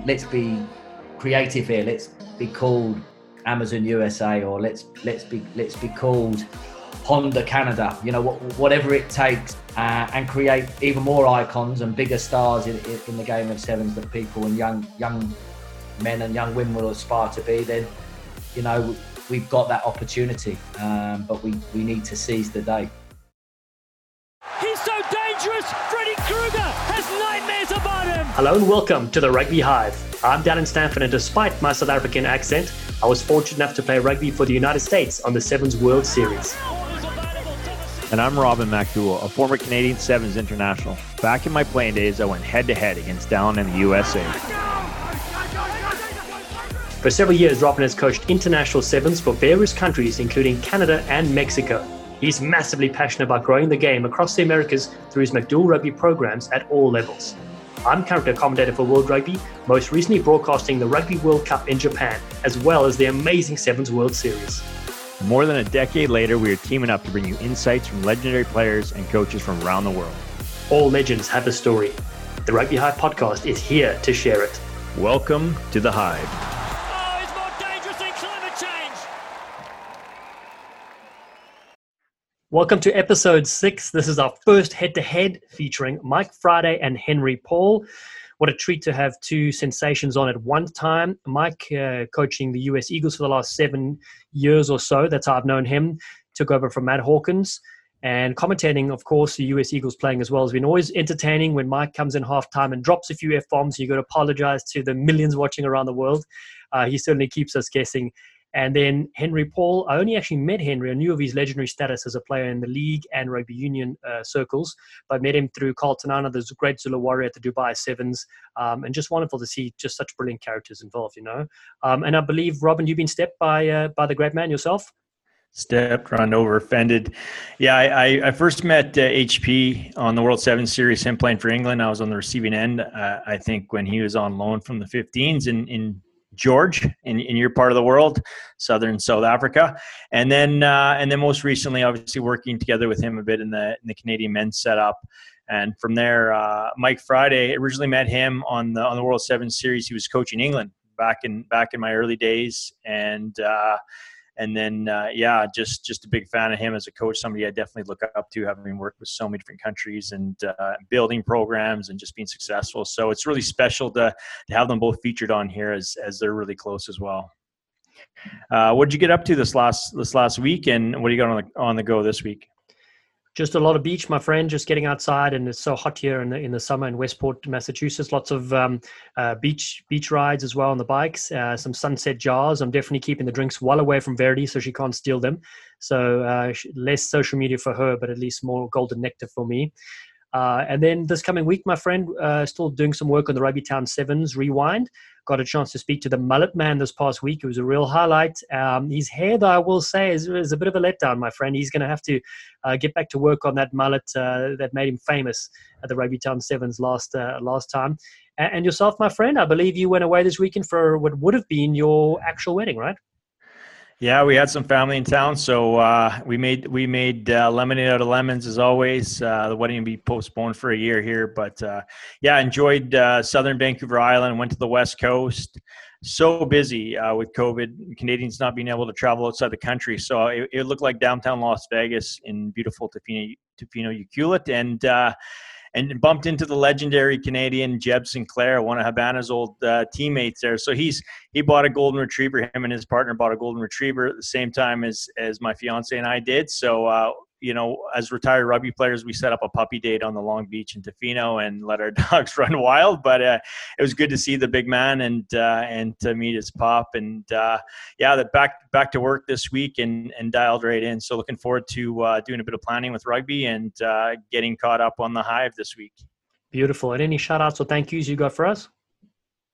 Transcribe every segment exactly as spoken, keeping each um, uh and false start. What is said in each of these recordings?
be let's be creative here. Let's be called Amazon U S A, or let's let's be let's be called Honda Canada. You know, wh- whatever it takes, uh, and create even more icons and bigger stars in, in, in the game of sevens that people and young young men and young women will aspire to be. Then, you know, we've got that opportunity, um, but we, we need to seize the day. He's so dangerous. Freddy Krueger has nightmares about him. Hello and welcome to the Rugby Hive. I'm Dallin Stanford, and despite my South African accent, I was fortunate enough to play rugby for the United States on the Sevens World Series. And I'm Robin McDougall, a former Canadian Sevens international. Back in my playing days, I went head-to-head against Dallin and the U S A. For several years, Robin has coached international sevens for various countries, including Canada and Mexico. He's massively passionate about growing the game across the Americas through his McDougall Rugby programs at all levels. I'm currently a commentator for World Rugby, most recently broadcasting the Rugby World Cup in Japan, as well as the amazing Sevens World Series. More than a decade later, we are teaming up to bring you insights from legendary players and coaches from around the world. All legends have a story. The Rugby Hive podcast is here to share it. Welcome to the Hive. Welcome to episode six. This is our first head-to-head featuring Mike Friday and Henry Paul. What a treat to have two sensations on at one time. Mike, uh, coaching the U S Eagles for the last seven years or so. That's how I've known him. Took over from Matt Hawkins. And commentating, of course, the U S Eagles playing as well has been always entertaining when Mike comes in halftime and drops a few F-bombs. You've got to apologize to the millions watching around the world. Uh, he certainly keeps us guessing. And then Henry Paul, I only actually met Henry. I knew of his legendary status as a player in the league and rugby union uh, circles, but met him through Carl Tanana, the great Zulu warrior at the Dubai Sevens, um, and just wonderful to see just such brilliant characters involved, you know. Um, and I believe, Robin, you've been stepped by uh, by the great man yourself? Stepped, run over, offended. Yeah, I, I, I first met uh, H P on the World Sevens Series, him playing for England. I was on the receiving end, uh, I think, when he was on loan from the fifteens in, in George, in, in your part of the world, southern South Africa. And then uh, and then most recently, obviously, working together with him a bit in the in the Canadian men's setup. And from there, uh, Mike Friday, originally met him on the on the World Sevens Series. He was coaching England back in back in my early days. And uh, and then, uh, yeah, just, just a big fan of him as a coach, somebody I definitely look up to, having worked with so many different countries and uh, building programs and just being successful. So it's really special to, to have them both featured on here as as they're really close as well. Uh, what did you get up to this last this last week, and what do you got on the, on the go this week? Just a lot of beach, my friend, just getting outside, and it's so hot here in the, in the summer in Westport, Massachusetts. Lots of um, uh, beach beach rides as well on the bikes, uh, some sunset jars. I'm definitely keeping the drinks well away from Verity so she can't steal them. So uh, less social media for her, but at least more golden nectar for me. Uh, and then this coming week, my friend, uh, still doing some work on the Rugby Town Sevens Rewind. Got a chance to speak to the mullet man this past week. It was a real highlight. Um, his hair, though, I will say, is, is a bit of a letdown, my friend. He's going to have to uh, get back to work on that mullet uh, that made him famous at the Rugby Town Sevens last uh, last time. And, and yourself, my friend, I believe you went away this weekend for what would have been your actual wedding, right? Yeah, we had some family in town, so uh, we made we made uh, lemonade out of lemons as always. Uh, the wedding will be postponed for a year here, but uh, yeah, enjoyed uh, southern Vancouver Island. Went to the West Coast. So busy uh, with COVID, Canadians not being able to travel outside the country. So it, it looked like downtown Las Vegas in beautiful Tofino Tofino Ucluelet, and uh, and bumped into the legendary Canadian Jeb Sinclair, one of Havana's old uh, teammates there. So he's he bought a golden retriever. Him and his partner bought a golden retriever at the same time as as my fiance and I did. So uh, you know, as retired rugby players, we set up a puppy date on the Long Beach in Tofino and let our dogs run wild. But uh, it was good to see the big man and uh, and to meet his pop. And uh, yeah, the back back to work this week and and dialed right in. So looking forward to uh, doing a bit of planning with rugby and uh, getting caught up on the Hive this week. Beautiful. And any shout outs or thank yous you got for us?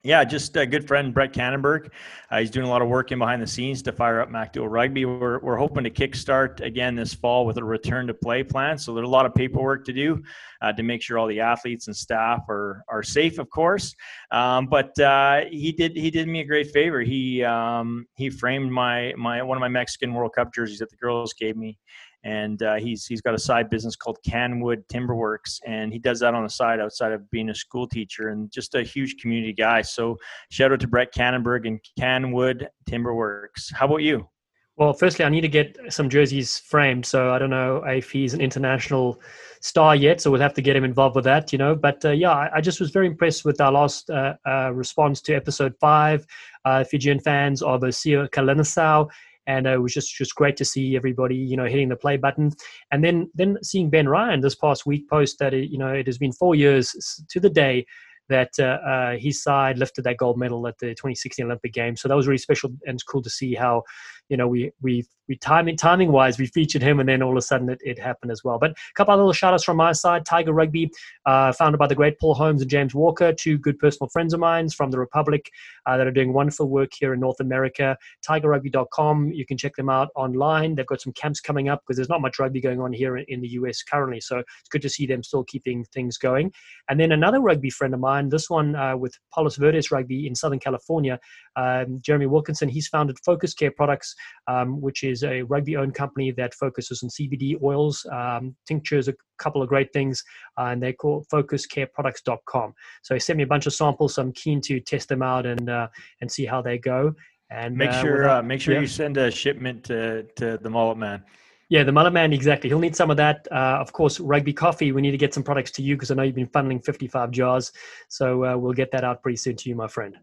Yeah, just a good friend, Brett Kannenberg. Uh, he's doing a lot of work in behind the scenes to fire up McDougall Rugby. We're we're hoping to kickstart again this fall with a return to play plan. So there's a lot of paperwork to do uh, to make sure all the athletes and staff are are safe, of course. Um, but uh, he did he did me a great favor. He um, he framed my my one of my Mexican World Cup jerseys that the girls gave me. And uh, he's he's got a side business called Canwood Timberworks, and he does that on the side outside of being a school teacher, and just a huge community guy. So shout out to Brett Kannenberg and Canwood Timberworks. How about you? Well, firstly, I need to get some jerseys framed. So I don't know if he's an international star yet, so we'll have to get him involved with that, you know. But uh, yeah, I, I just was very impressed with our last uh, uh, response to episode five. Uh, Fijian fans of Osio Kalinasau. And uh, it was just, just great to see everybody, you know, hitting the play button. And then then seeing Ben Ryan this past week post that, it, you know, it has been four years to the day that uh, uh, his side lifted that gold medal at the twenty sixteen Olympic Games. So that was really special, and it's cool to see how, you know, we we we timing timing wise we featured him, and then all of a sudden it, it happened as well. But a couple other little shout outs from my side. Tiger Rugby, uh, founded by the great Paul Holmes and James Walker, two good personal friends of mine from the Republic uh, that are doing wonderful work here in North America. tiger rugby dot com, you can check them out online. They've got some camps coming up because there's not much rugby going on here in the U S currently, so it's good to see them still keeping things going. And then another rugby friend of mine, this one uh, with Palos Verdes Rugby in Southern California, um, Jeremy Wilkinson, he's founded Focus Care Products, um, which is a rugby-owned company that focuses on C B D oils, um, tinctures, a couple of great things, uh, and they call focus care products dot com. So he sent me a bunch of samples, so I'm keen to test them out and uh, and see how they go. And make uh, sure without, uh, make sure yeah. you send a shipment to, to the Mullet Man. Yeah, the Mullet Man, exactly. He'll need some of that. Uh, of course, Rugby Coffee, we need to get some products to you because I know you've been funneling fifty-five jars. So uh, we'll get that out pretty soon to you, my friend.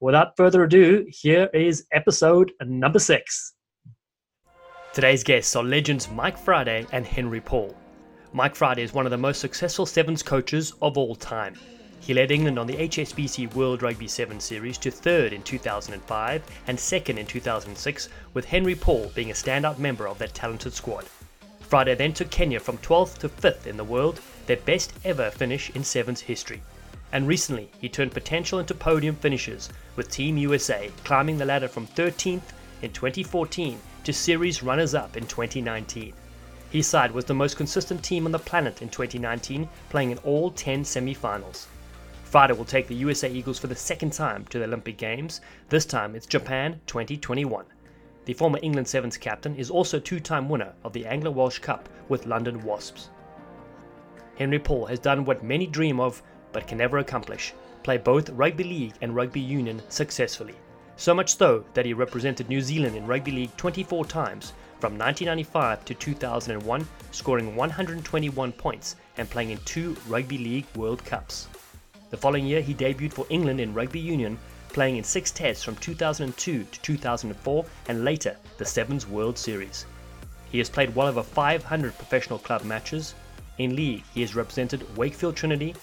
Without further ado, here is episode number six. Today's guests are legends Mike Friday and Henry Paul. Mike Friday is one of the most successful sevens coaches of all time. He led England on the H S B C World Rugby Sevens Series to third in two thousand five and second in two thousand six, with Henry Paul being a standout member of that talented squad. Friday then took Kenya from twelfth to fifth in the world, their best ever finish in Sevens history. And recently, he turned potential into podium finishes, with Team U S A climbing the ladder from thirteenth in twenty fourteen to series runners-up in twenty nineteen. His side was the most consistent team on the planet in twenty nineteen, playing in all ten semi-finals. Friday will take the U S A Eagles for the second time to the Olympic Games. This time it's Japan twenty twenty-one. The former England Sevens captain is also two-time winner of the Anglo-Welsh Cup with London Wasps. Henry Paul has done what many dream of but can never accomplish, play both rugby league and rugby union successfully. So much so that he represented New Zealand in rugby league twenty-four times from nineteen ninety-five to two thousand one, scoring one hundred twenty-one points and playing in two Rugby League World Cups. The following year, he debuted for England in rugby union, playing in six tests from two thousand two to two thousand four and later the Sevens World Series. He has played well over five hundred professional club matches. In league, he has represented Wakefield Trinity,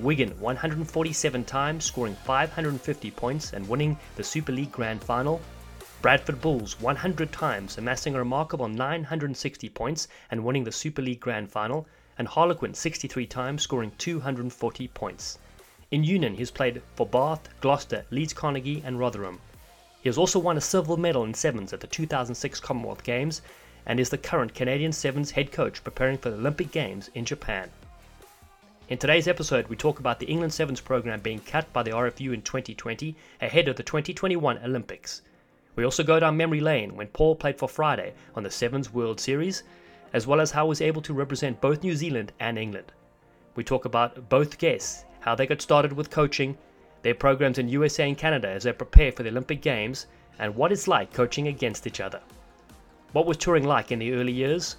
Wigan one hundred forty-seven times, scoring five hundred fifty points and winning the Super League Grand Final. Bradford Bulls one hundred times, amassing a remarkable nine hundred sixty points and winning the Super League Grand Final. And Harlequin sixty-three times, scoring two hundred forty points. In union, he's played for Bath, Gloucester, Leeds Carnegie and Rotherham. He has also won a silver medal in Sevens at the two thousand six Commonwealth Games and is the current Canadian Sevens head coach preparing for the Olympic Games in Japan. In today's episode, we talk about the England Sevens program being cut by the R F U in twenty twenty ahead of the twenty twenty-one Olympics. We also go down memory lane when Paul played for Friday on the Sevens World Series, as well as how he was able to represent both New Zealand and England. We talk about both guests, how they got started with coaching, their programs in U S A and Canada as they prepare for the Olympic Games, and what it's like coaching against each other. What was touring like in the early years?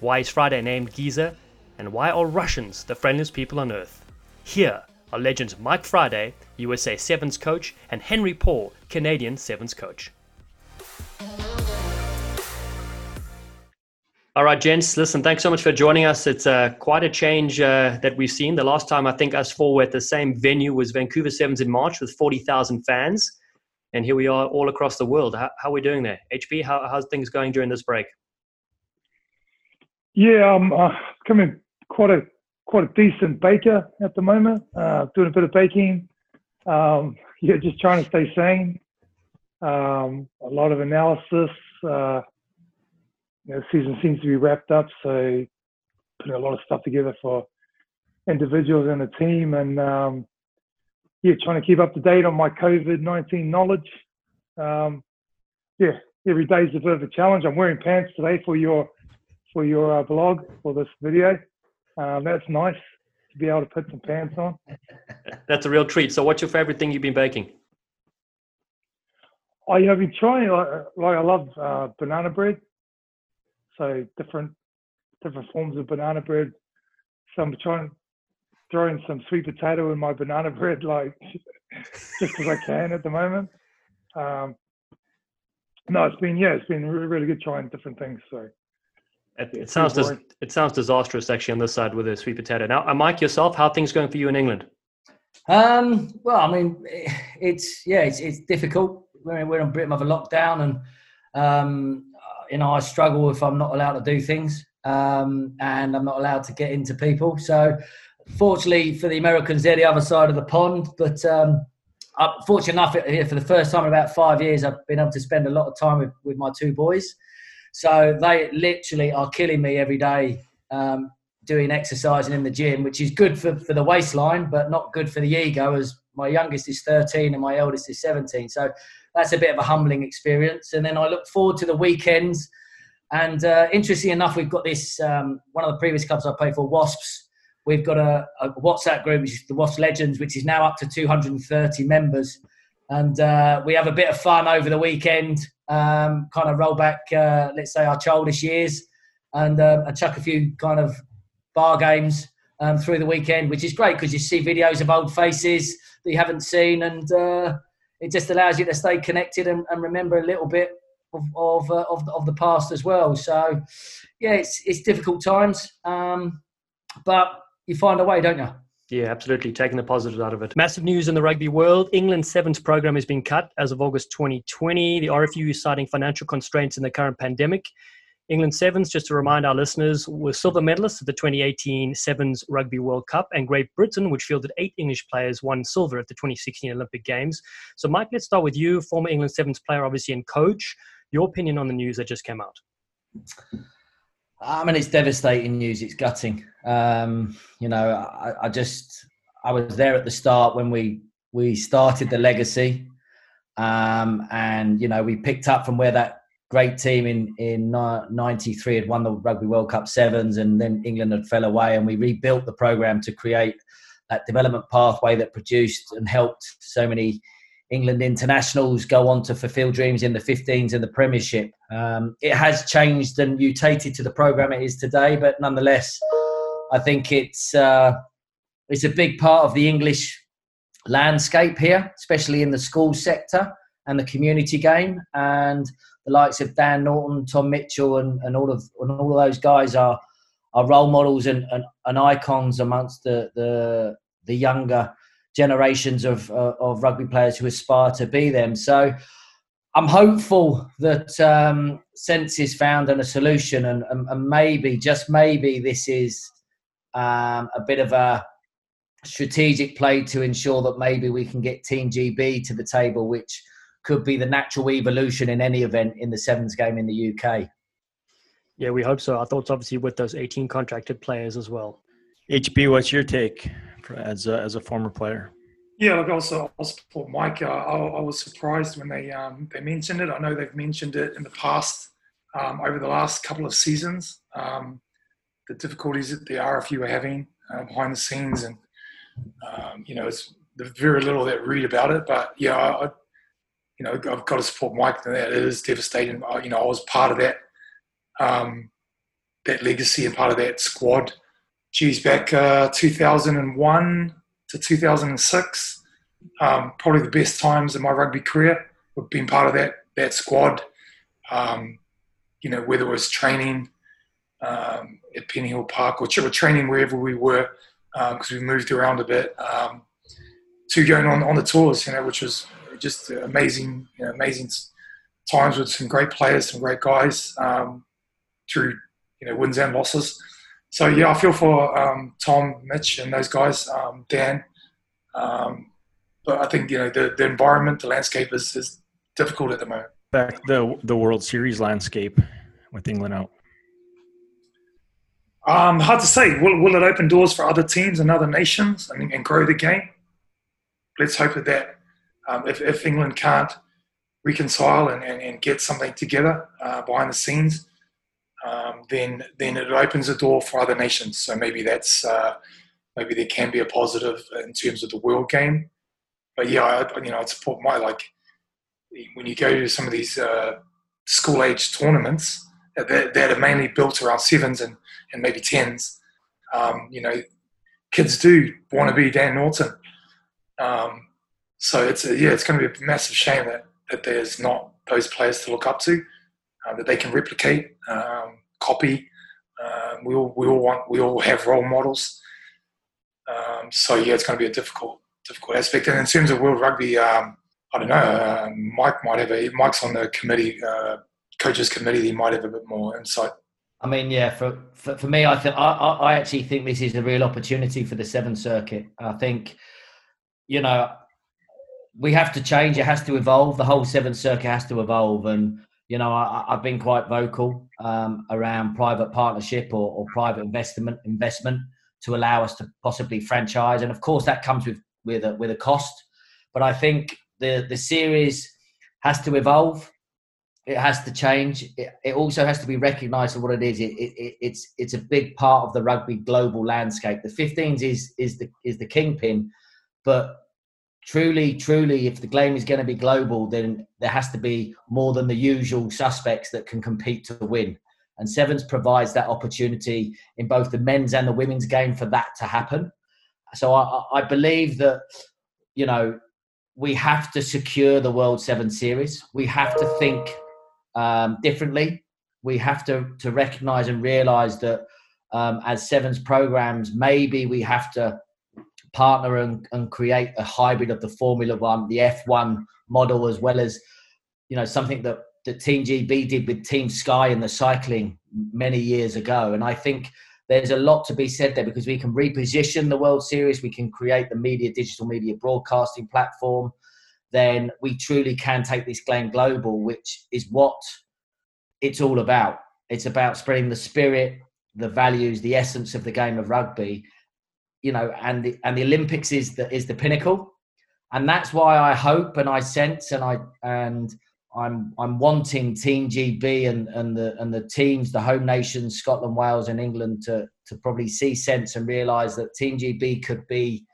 Why is Friday named Giza? And why are Russians the friendliest people on earth? Here are legends Mike Friday, U S A Sevens coach, and Henry Paul, Canadian Sevens coach. All right, gents, listen, thanks so much for joining us. It's uh, quite a change uh, that we've seen. The last time I think us four were at the same venue was Vancouver Sevens in March with forty thousand fans. And here we are all across the world. How, how are we doing there? H P, how, how's things going during this break? Yeah, I'm uh, coming quite a quite a decent baker at the moment, uh, doing a bit of baking. Um, yeah, just trying to stay sane. Um, a lot of analysis. Uh, You know, the season seems to be wrapped up, so putting a lot of stuff together for individuals and a team, and um, yeah, trying to keep up to date on my COVID nineteen knowledge. Um, yeah, every day is a bit of a challenge. I'm wearing pants today for your for your uh, vlog, for this video. Uh, that's nice to be able to put some pants on. That's a real treat. So what's your favorite thing you've been baking? Oh, yeah, I've been trying, like, like I love uh, banana bread. So different different forms of banana bread. So I'm trying to throw in some sweet potato in my banana bread, like just because I can at the moment. Um, no, it's been, yeah, it's been really, really good trying different things. So It, it sounds dis- it sounds disastrous actually on this side with a sweet potato. Now, Mike, yourself, how are things going for you in England? Um, well, I mean, it's yeah, it's it's difficult. We're we're in Britain of a lockdown, and um, you know, I struggle if I'm not allowed to do things, um, and I'm not allowed to get into people. So, fortunately for the Americans, they're the other side of the pond. But um, I, fortunate enough, for the first time in about five years, I've been able to spend a lot of time with, with my two boys. So they literally are killing me every day um, doing exercise and in the gym, which is good for, for the waistline, but not good for the ego, as my youngest is thirteen and my eldest is seventeen. So that's a bit of a humbling experience. And then I look forward to the weekends. And uh, interestingly enough, we've got this, um, one of the previous clubs I played for, Wasps, we've got a, a WhatsApp group, which is the Wasps Legends, which is now up to two hundred thirty members. And uh, we have a bit of fun over the weekend, um, kind of roll back, uh, let's say, our childish years and uh, chuck a few kind of bar games um, through the weekend, which is great because you see videos of old faces that you haven't seen, and uh, it just allows you to stay connected and, and remember a little bit of of, uh, of of the past as well. So, yeah, it's it's difficult times, um, but you find a way, don't you? Yeah, absolutely. Taking the positives out of it. Massive news in the rugby world. England's Sevens program has been cut as of August twenty twenty. The R F U is citing financial constraints in the current pandemic. England Sevens, just to remind our listeners, were silver medalists at the twenty eighteen Sevens Rugby World Cup, and Great Britain, which fielded eight English players, won silver at the twenty sixteen Olympic Games. So, Mike, let's start with you, former England Sevens player, obviously, and coach. Your opinion on the news that just came out? I mean, it's devastating news. It's gutting. Um, you know, I, I just, I was there at the start when we, we started the legacy. Um, and, you know, we picked up from where that great team in, in ninety-three had won the Rugby World Cup Sevens, and then England had fell away, and we rebuilt the program to create that development pathway that produced and helped so many England internationals go on to fulfil dreams in the fifteens and the Premiership. Um, it has changed and mutated to the programme it is today, but nonetheless, I think it's uh, it's a big part of the English landscape here, especially in the school sector and the community game. And the likes of Dan Norton, Tom Mitchell, and, and all of and all of those guys are are role models and, and, and icons amongst the the, the younger generations of uh, of rugby players who aspire to be them. So I'm hopeful that um, sense is found and a solution, and, and, and maybe, just maybe, this is um, a bit of a strategic play to ensure that maybe we can get Team G B to the table, which could be the natural evolution in any event in the Sevens game in the U K. Yeah, we hope so. Our thoughts, obviously, with those eighteen contracted players as well. H P, what's your take as a, as a former player? Yeah, look, also I'll support Mike. Uh, I, I was surprised when they um, they mentioned it. I know they've mentioned it in the past um, over the last couple of seasons. Um, the difficulties that the R F U are having uh, behind the scenes, and um, you know, it's there's very little that read about it. But yeah, I, you know, I've got to support Mike in that. It is devastating. I, you know, I was part of that um, that legacy and part of that squad. Geez, back uh, two thousand one to two thousand six, um, probably the best times in my rugby career. We've been part of that that squad. Um, you know, whether it was training um, at Pennyhill Park or training wherever we were, because um, we moved around a bit, um, to going on, on the tours, you know, which was just amazing, you know, amazing times with some great players, some great guys um, through, you know, wins and losses. So, yeah, I feel for um, Tom, Mitch and those guys, um, Dan. Um, but I think, you know, the, the environment, the landscape is, is difficult at the moment. Back the the World Series landscape with England out. Um, hard to say. Will, will it open doors for other teams and other nations and, and grow the game? Let's hope that, that um, if, if England can't reconcile and, and, and get something together uh, behind the scenes, um, then then it opens the door for other nations. So maybe that's uh, maybe there can be a positive in terms of the world game. But yeah, I, you know, I'd support my, like, when you go to some of these uh, school age tournaments that, that are mainly built around sevens and, and maybe tens. Um, you know, kids do want to be Dan Norton. Um, so it's a, yeah, it's going to be a massive shame that that there's not those players to look up to, uh, that they can replicate, um, copy. Uh, we all we all want we all have role models. Um, so yeah, it's going to be a difficult difficult aspect. And in terms of world rugby, um, I don't know. Uh, Mike might have a Mike's on the committee, uh, coaches committee. He might have a bit more insight. I mean, yeah, for for, for me, I think I I actually think this is a real opportunity for the seven circuit. I think, you know, we have to change. It has to evolve. The whole seven circuit has to evolve. And, you know, I, I've been quite vocal um, around private partnership or, or private investment investment to allow us to possibly franchise. And of course, that comes with with a, with a cost. But I think the the series has to evolve. It has to change. It, it also has to be recognised for what it is. It, it, it's it's a big part of the rugby global landscape. The fifteens is is the is the kingpin, but truly, truly, if the game is going to be global, then there has to be more than the usual suspects that can compete to win. And sevens provides that opportunity in both the men's and the women's game for that to happen. So I, I believe that, you know, we have to secure the World Seven Series. We have to think um, differently. We have to to recognise and realise that um, as sevens programs, maybe we have to partner and, and create a hybrid of the Formula One, the F one model, as well as, you know, something that, that Team G B did with Team Sky in the cycling many years ago. And I think there's a lot to be said there, because we can reposition the World Series, we can create the media, digital media broadcasting platform, then we truly can take this game global, which is what it's all about. It's about spreading the spirit, the values, the essence of the game of rugby. You know, and the, and the Olympics is the is the pinnacle, and that's why I hope and I sense and I and I'm I'm wanting Team G B and and the and the teams, the home nations, Scotland, Wales, and England to to probably see sense and realise that Team G B could be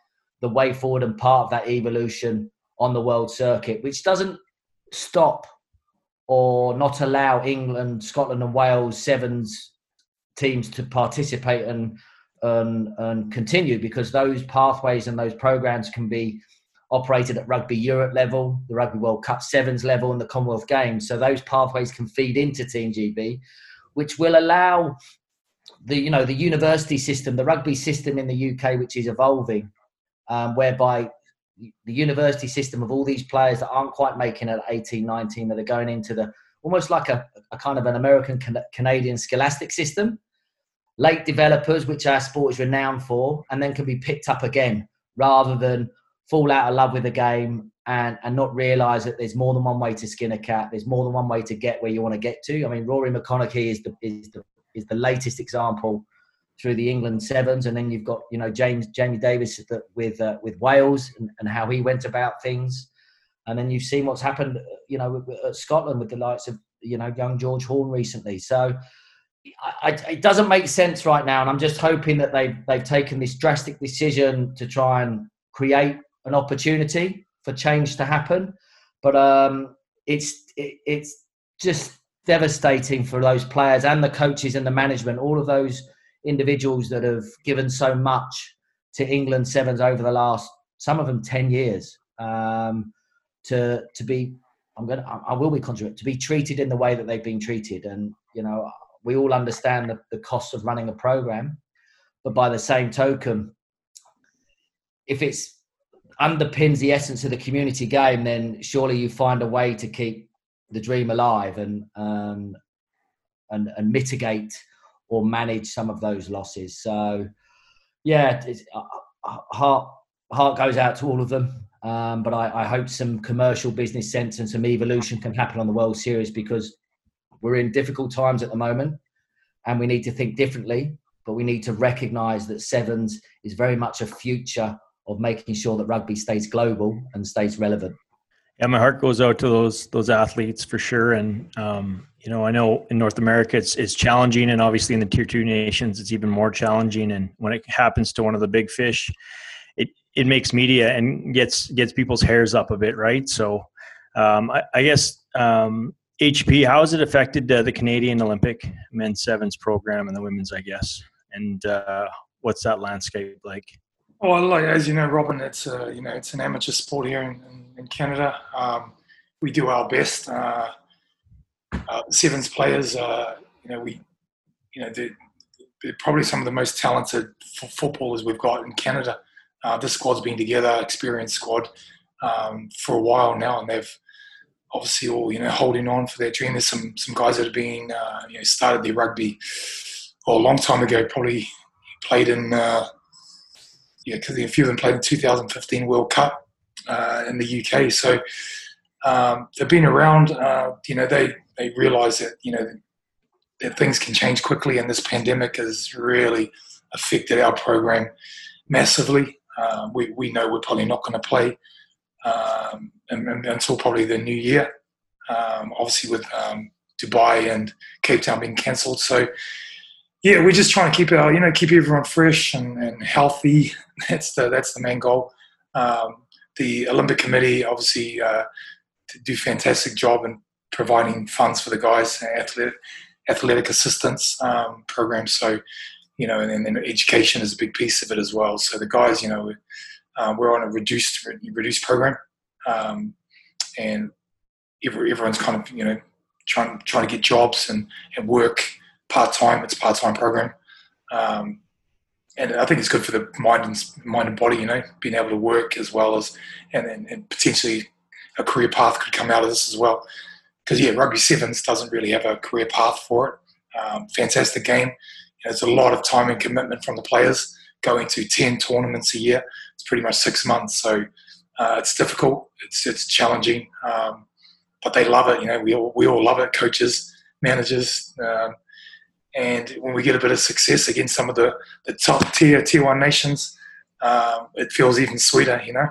the way forward and part of that evolution on the world circuit, which doesn't stop or not allow England, Scotland, and Wales sevens teams to participate and. And, and continue, because those pathways and those programs can be operated at Rugby Europe level, the Rugby World Cup Sevens level, and the Commonwealth Games. So those pathways can feed into Team G B, which will allow the, you know, the university system, the rugby system in the U K, which is evolving, um, whereby the university system of all these players that aren't quite making it at eighteen, nineteen, that are going into the almost like a, a kind of an American Can- Canadian scholastic system. Late developers, which our sport is renowned for, and then can be picked up again, rather than fall out of love with the game and, and not realise that there's more than one way to skin a cat. There's more than one way to get where you want to get to. I mean, Rory McConaughey is the is the is the latest example through the England sevens, and then you've got, you know, James Jamie Davis with uh, with Wales and, and how he went about things, and then you've seen what's happened, you know, at Scotland with the likes of, you know, young George Horn recently. So. I, it doesn't make sense right now, and I'm just hoping that they've, they've taken this drastic decision to try and create an opportunity for change to happen. But um, it's it, it's just devastating for those players and the coaches and the management, all of those individuals that have given so much to England sevens over the last, some of them ten years, um, to to be, I'm gonna, I will be controversial, to be treated in the way that they've been treated, and, you know. We all understand the, the cost of running a program, but by the same token, if it's underpins the essence of the community game, then surely you find a way to keep the dream alive and um, and, and mitigate or manage some of those losses. So, yeah, it's, uh, heart heart goes out to all of them, um, but I, I hope some commercial business sense and some evolution can happen on the World Series, because we're in difficult times at the moment, and we need to think differently, but we need to recognise that sevens is very much a future of making sure that rugby stays global and stays relevant. Yeah, my heart goes out to those those athletes for sure. And um, you know, I know in North America it's it's challenging, and obviously in the tier two nations it's even more challenging. And when it happens to one of the big fish, it it makes media and gets gets people's hairs up a bit, right? So um, I, I guess um, H P, how has it affected uh, the Canadian Olympic men's sevens program and the women's, I guess? And uh, what's that landscape like? Well, like, as you know, Robin, it's a, you know it's an amateur sport here in, in Canada. Um, we do our best. Uh, uh, sevens players, uh, you know, we, you know, they're, they're probably some of the most talented f- footballers we've got in Canada. Uh, this squad's been together, experienced squad, um, for a while now, and they've obviously all you know holding on for their dream. There's some some guys that have been uh, you know started their rugby well, a long time ago, probably played in. Uh, Yeah, because a few of them played in two thousand fifteen World Cup uh, in the U K. So um, they've been around. Uh, you know, they they realise that you know that things can change quickly, and this pandemic has really affected our program massively. Uh, we we know we're probably not going to play um, until probably the new year. Um, obviously, with um, Dubai and Cape Town being cancelled, so. Yeah, we're just trying to keep our, you know, keep everyone fresh and, and healthy. That's the that's the main goal. Um, the Olympic Committee obviously uh, do a fantastic job in providing funds for the guys, athletic athletic assistance um, programs. So, you know, and, and then education is a big piece of it as well. So the guys, you know, uh, we're on a reduced reduced program, um, and every, everyone's kind of you know trying trying to get jobs and, and work. Part-time, it's a part-time program. Um, and I think it's good for the mind and mind and body, you know, being able to work as well as, and, and, and potentially a career path could come out of this as well. Because, yeah, Rugby Sevens doesn't really have a career path for it. Um, fantastic game. You know, it's a lot of time and commitment from the players, going to ten tournaments a year. It's pretty much six months. So uh, it's difficult. It's it's challenging. Um, but they love it. You know, we all, we all love it, coaches, managers, um, and when we get a bit of success against some of the, the top tier, tier one nations, um, it feels even sweeter, you know?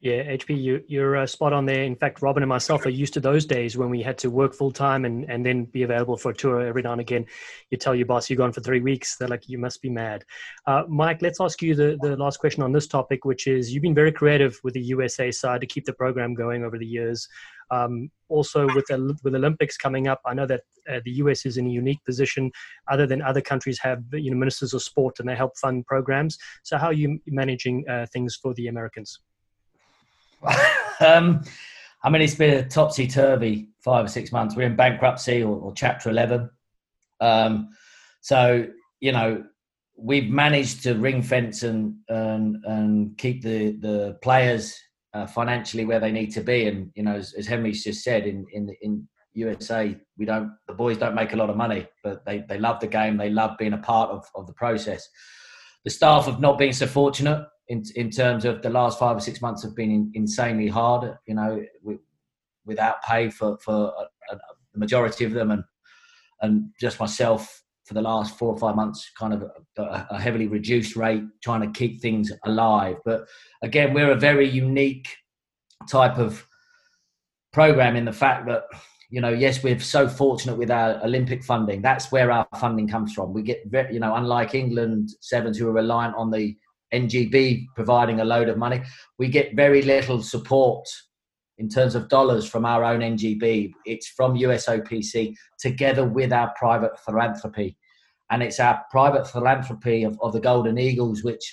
Yeah, H P, you, you're uh, spot on there. In fact, Robin and myself are used to those days when we had to work full time and, and then be available for a tour every now and again. You tell your boss you're gone for three weeks. They're like, you must be mad. Uh, Mike, let's ask you the, the last question on this topic, which is you've been very creative with the U S A side to keep the program going over the years. Um, also, with with Olympics coming up, I know that uh, the U S is in a unique position, other than other countries have, you know, ministers of sport, and they help fund programs. So, how are you managing uh, things for the Americans? um, I mean, it's been a topsy-turvy five or six months. We're in bankruptcy or, or Chapter eleven. Um, so, you know, we've managed to ring fence and and, and keep the, the players uh, financially where they need to be. And, you know, as, as Henry's just said, in, in in U S A, we don't the boys don't make a lot of money, but they, they love the game. They love being a part of, of the process. The staff have not been so fortunate. In in terms of the last five or six months have been in, insanely hard, you know, we, without pay for for a, a, the majority of them, and and just myself for the last four or five months, kind of a, a heavily reduced rate, trying to keep things alive. But again, we're a very unique type of program in the fact that, you know, yes, we're so fortunate with our Olympic funding. That's where our funding comes from. We get, you know, unlike England Sevens, who are reliant on the N G B providing a load of money, we get very little support in terms of dollars from our own N G B. It's from U S O P C together with our private philanthropy, and it's our private philanthropy of, of the Golden Eagles which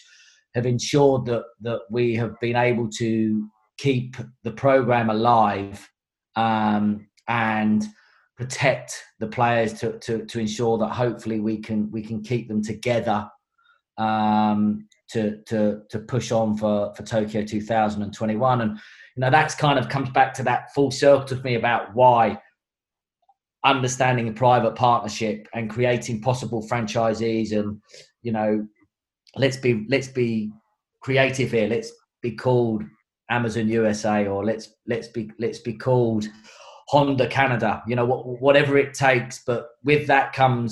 have ensured that that we have been able to keep the program alive um, and protect the players to, to to ensure that hopefully we can we can keep them together. Um, To, to to push on for, for Tokyo two thousand twenty-one. And, you know, that's kind of comes back to that full circle to me about why understanding a private partnership and creating possible franchisees and, you know, let's be let's be creative here. Let's be called Amazon U S A, or let's let's be let's be called Honda Canada, you know, wh- whatever it takes. But with that comes,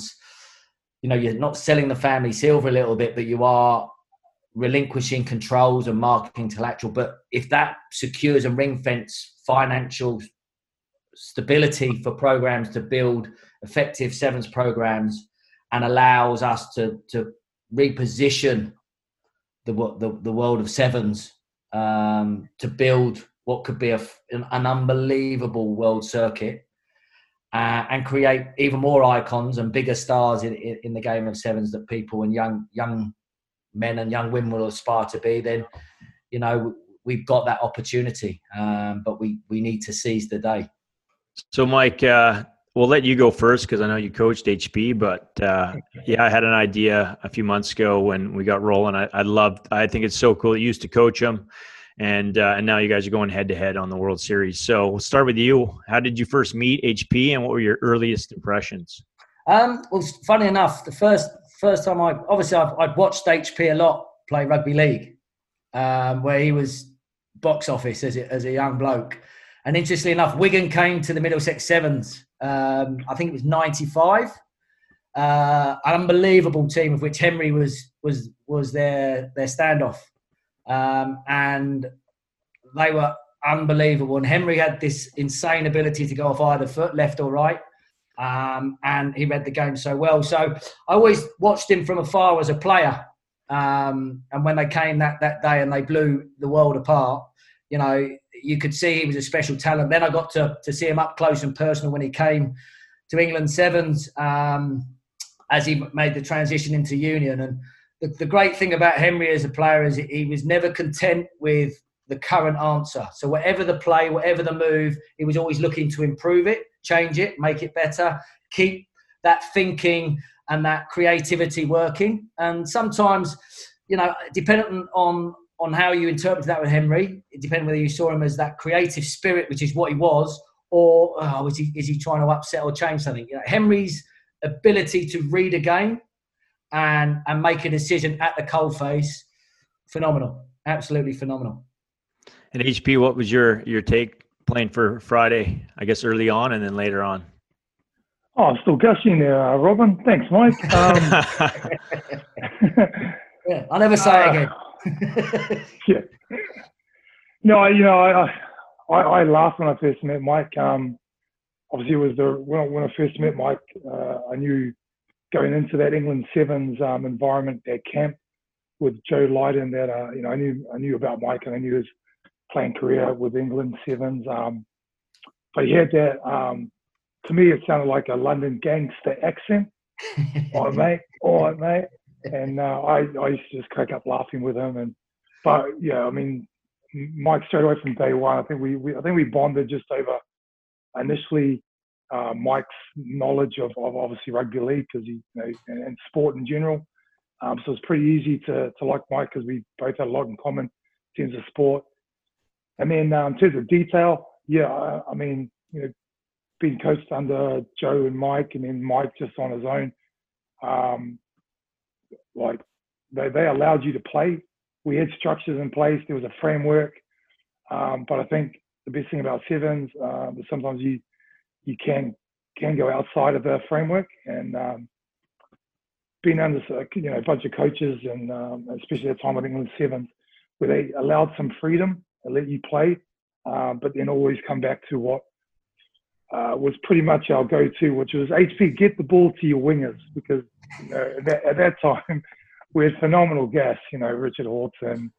you know, you're not selling the family silver a little bit, but you are relinquishing controls and marketing to lateral, but if that secures a ring fence financial stability for programs to build effective sevens programs and allows us to to reposition the the, the world of sevens um, to build what could be a, an, an unbelievable world circuit uh, and create even more icons and bigger stars in, in, in the game of sevens that people and young young men and young women will aspire to be, then, you know, we've got that opportunity. Um, but we, we need to seize the day. So, Mike, uh, we'll let you go first because I know you coached H P, but uh, yeah, I had an idea a few months ago when we got rolling. I, I loved, I think it's so cool. You used to coach them, and uh, and now you guys are going head to head on the World Series. So we'll start with you. How did you first meet H P, and what were your earliest impressions? Um, well, funny enough, the first first time I obviously I've, I'd watched H P a lot play rugby league, um, where he was box office as a, as a young bloke. And interestingly enough, Wigan came to the Middlesex Sevens. Um, I think it was ninety-five. Uh, an unbelievable team of which Henry was was was their their standoff, um, and they were unbelievable. And Henry had this insane ability to go off either foot, left or right, um, and he read the game so well. So I always watched him from afar as a player. Um, and when they came that that day and they blew the world apart, you know, you could see he was a special talent. Then I got to, to see him up close and personal when he came to England Sevens um, as he made the transition into Union. And the, the great thing about Henry as a player is he was never content with the current answer. So whatever the play, whatever the move, he was always looking to improve it, change it, make it better, keep that thinking and that creativity working. And sometimes, you know, dependent on... on how you interpret that with Henry, it depends whether you saw him as that creative spirit, which is what he was, or oh, is he is he trying to upset or change something? You know, Henry's ability to read a game and and make a decision at the coalface, phenomenal, absolutely phenomenal. And H P, what was your your take playing for Friday? I guess early on and then later on. Oh, I'm still gushing there, uh, Robin. Thanks, Mike. Um... yeah, I'll never say uh, it again. yeah. No, you know, I, I I laughed when I first met Mike. Um, obviously, it was the when I, when I first met Mike, uh, I knew going into that England Sevens um, environment, that camp with Joe Lydon, that uh, you know, I knew I knew about Mike and I knew his playing career with England Sevens. Um, but he had that. Um, to me, it sounded like a London gangster accent. All right, mate. All right, mate. And uh, I, I used to just crack up laughing with him, and but yeah, I mean, Mike straight away from day one. I think we, we I think we bonded just over initially uh, Mike's knowledge of, of obviously rugby league because he, you know, and, and sport in general. Um, so it's pretty easy to to like Mike because we both had a lot in common in terms of sport. And then um, in terms of detail, yeah, I, I mean, you know, being coached under Joe and Mike, and then Mike just on his own. Um, Like they, they allowed you to play. We had structures in place. There was a framework. Um, but I think the best thing about sevens uh, is sometimes you you can can go outside of the framework. And um, being under you know a bunch of coaches and um, especially that time at England Sevens where they allowed some freedom and let you play, uh, but then always come back to what Uh, was pretty much our go-to, which was H P, get the ball to your wingers, because you know, at, that, at that time we had phenomenal gas, you know, Richard Horton,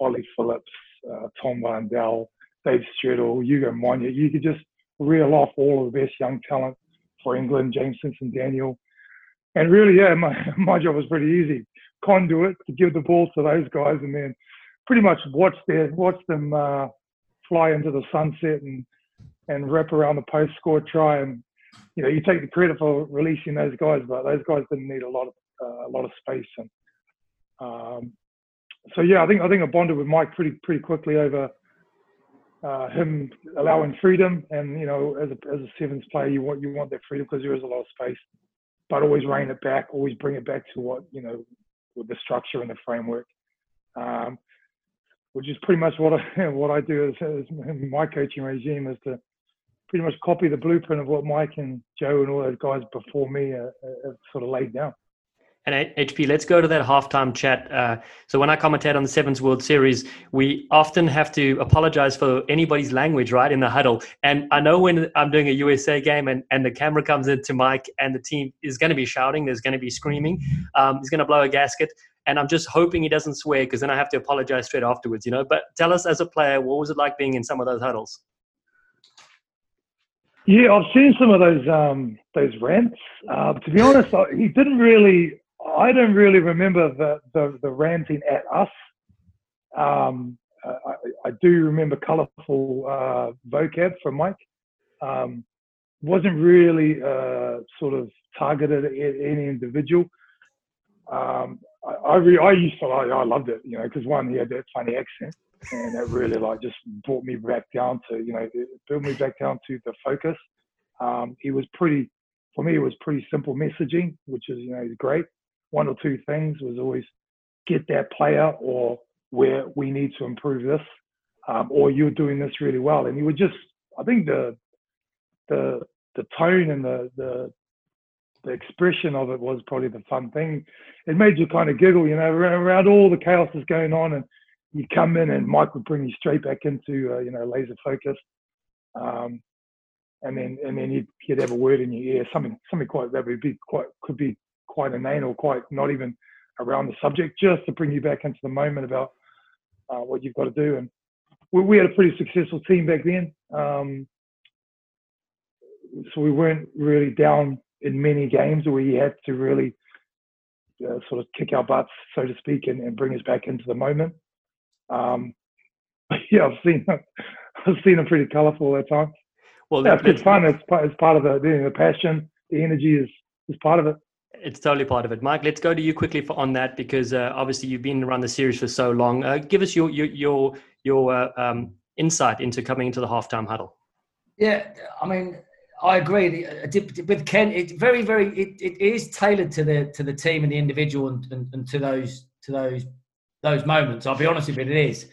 Ollie Phillips, uh, Tom Vandell, Dave Strettle, Hugo Monia. You could just reel off all of the best young talent for England, James Simpson-Daniel. And really, yeah, my, my job was pretty easy. Conduit, to give the ball to those guys and then pretty much watch, their, watch them uh, fly into the sunset and and wrap around the post, score try, and you know you take the credit for releasing those guys, but those guys didn't need a lot of uh, a lot of space. And um, so yeah, I think I think I bonded with Mike pretty pretty quickly over uh, him allowing freedom, and you know as a as a sevens player, you want you want that freedom because there is a lot of space, but always rein it back, always bring it back to what you know with the structure and the framework. Um, which is pretty much what I what I do is, is my coaching regime is to pretty much copy the blueprint of what Mike and Joe and all those guys before me uh, uh, sort of laid down. And H P, let's go to that halftime chat. Uh, so when I commentate on the Sevens World Series, we often have to apologize for anybody's language, right, in the huddle. And I know when I'm doing a U S A game and, and the camera comes into Mike and the team is going to be shouting, there's going to be screaming, um, he's going to blow a gasket. And I'm just hoping he doesn't swear because then I have to apologize straight afterwards, you know. But tell us as a player, what was it like being in some of those huddles? Yeah, I've seen some of those um, those rants. Uh, to be honest, I, he didn't really... I don't really remember the, the, the ranting at us. Um, I, I do remember colourful uh, vocab from Mike. Um, wasn't really uh, sort of targeted at any individual. Um, I, I, re- I used to, I, I loved it, you know, because one, he had that funny accent, and that really like just brought me back down to, you know, it brought me back down to the focus. Um, it was pretty, for me, it was pretty simple messaging, which is, you know, great. One or two things was always get that player, or where we need to improve this, um, or you're doing this really well. And you would just, I think the the the tone and the, the the expression of it was probably the fun thing. It made you kind of giggle, you know, around all the chaos that's going on, and you come in and Mike would bring you straight back into uh, you know, laser focus, um, and then and then you'd, you'd have a word in your ear, something something quite that would be quite could be. quite inane or quite not even around the subject, just to bring you back into the moment about uh, what you've got to do. And we, we had a pretty successful team back then. Um, so we weren't really down in many games where you had to really uh, sort of kick our butts, so to speak, and, and bring us back into the moment. Um, yeah, I've seen them, I've seen them pretty colourful at times. Well, yeah, it's good fun. It's part, it's part of the, you know, the passion. The energy is, is part of it. It's totally part of it. Mike, let's go to you quickly for, on that, because uh, obviously you've been around the series for so long. Uh, give us your your your, your uh, um, insight into coming into the halftime huddle. Yeah, I mean, I agree with Ken. It's very, very. It, it is tailored to the to the team and the individual, and, and, and to those to those those moments. I'll be honest with you, it is.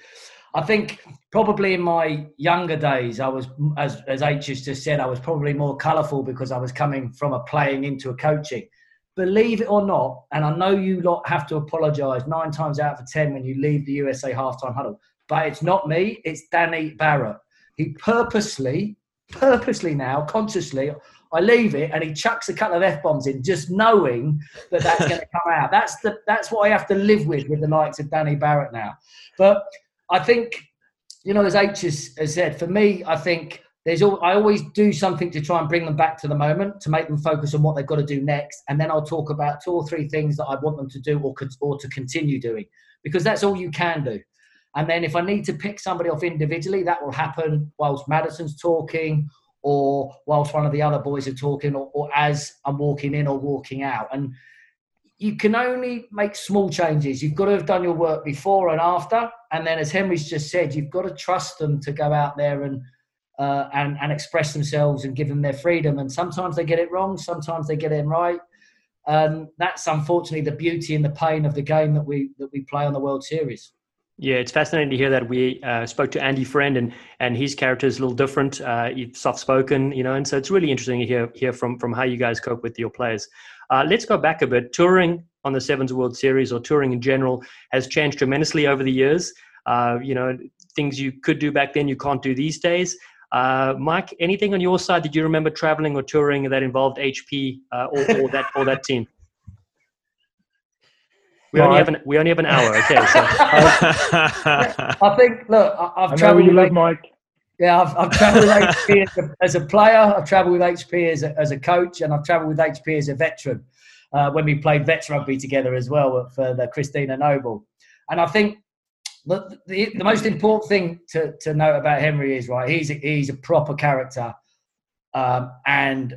I think probably in my younger days, I was, as as H has just said, I was probably more colourful because I was coming from a playing into a coaching. Believe it or not, and I know you lot have to apologise nine times out of ten when you leave the U S A halftime huddle, but it's not me, it's Danny Barrett. He purposely, purposely now, consciously, I leave it and he chucks a couple of F-bombs in, just knowing that that's going to come out. That's the that's what I have to live with with the likes of Danny Barrett now. But I think, you know, as H has, has said, for me, I think... There's all, I always do something to try and bring them back to the moment, to make them focus on what they've got to do next. And then I'll talk about two or three things that I want them to do or, or to continue doing, because that's all you can do. And then if I need to pick somebody off individually, that will happen whilst Madison's talking or whilst one of the other boys are talking or, or as I'm walking in or walking out. And you can only make small changes. You've got to have done your work before and after. And then as Henry's just said, you've got to trust them to go out there and Uh, and, and express themselves and give them their freedom. And sometimes they get it wrong, sometimes they get it right. Um, that's unfortunately the beauty and the pain of the game that we that we play on the World Series. Yeah, it's fascinating to hear that. We uh, spoke to Andy Friend, and and his character is a little different. Uh, he's soft-spoken, you know, and so it's really interesting to hear, hear from, from how you guys cope with your players. Uh, let's go back a bit. Touring on the Sevens World Series, or touring in general, has changed tremendously over the years. Uh, you know, things you could do back then you can't do these days. Uh, Mike, anything on your side that you remember traveling or touring that involved H P uh, or, or that or that team? We no, only I, have an we only have an hour. Okay, so I, I think look, I, I've I travelled. You love Mike. Yeah, I've, I've travelled with H P as a, as a player. I've travelled with H P as a, as a coach, and I've travelled with H P as a veteran uh, when we played vets rugby together as well for the Christina Noble. And I think. The, the, the most important thing to, to note about Henry is, right, he's a, he's a proper character. Um, and,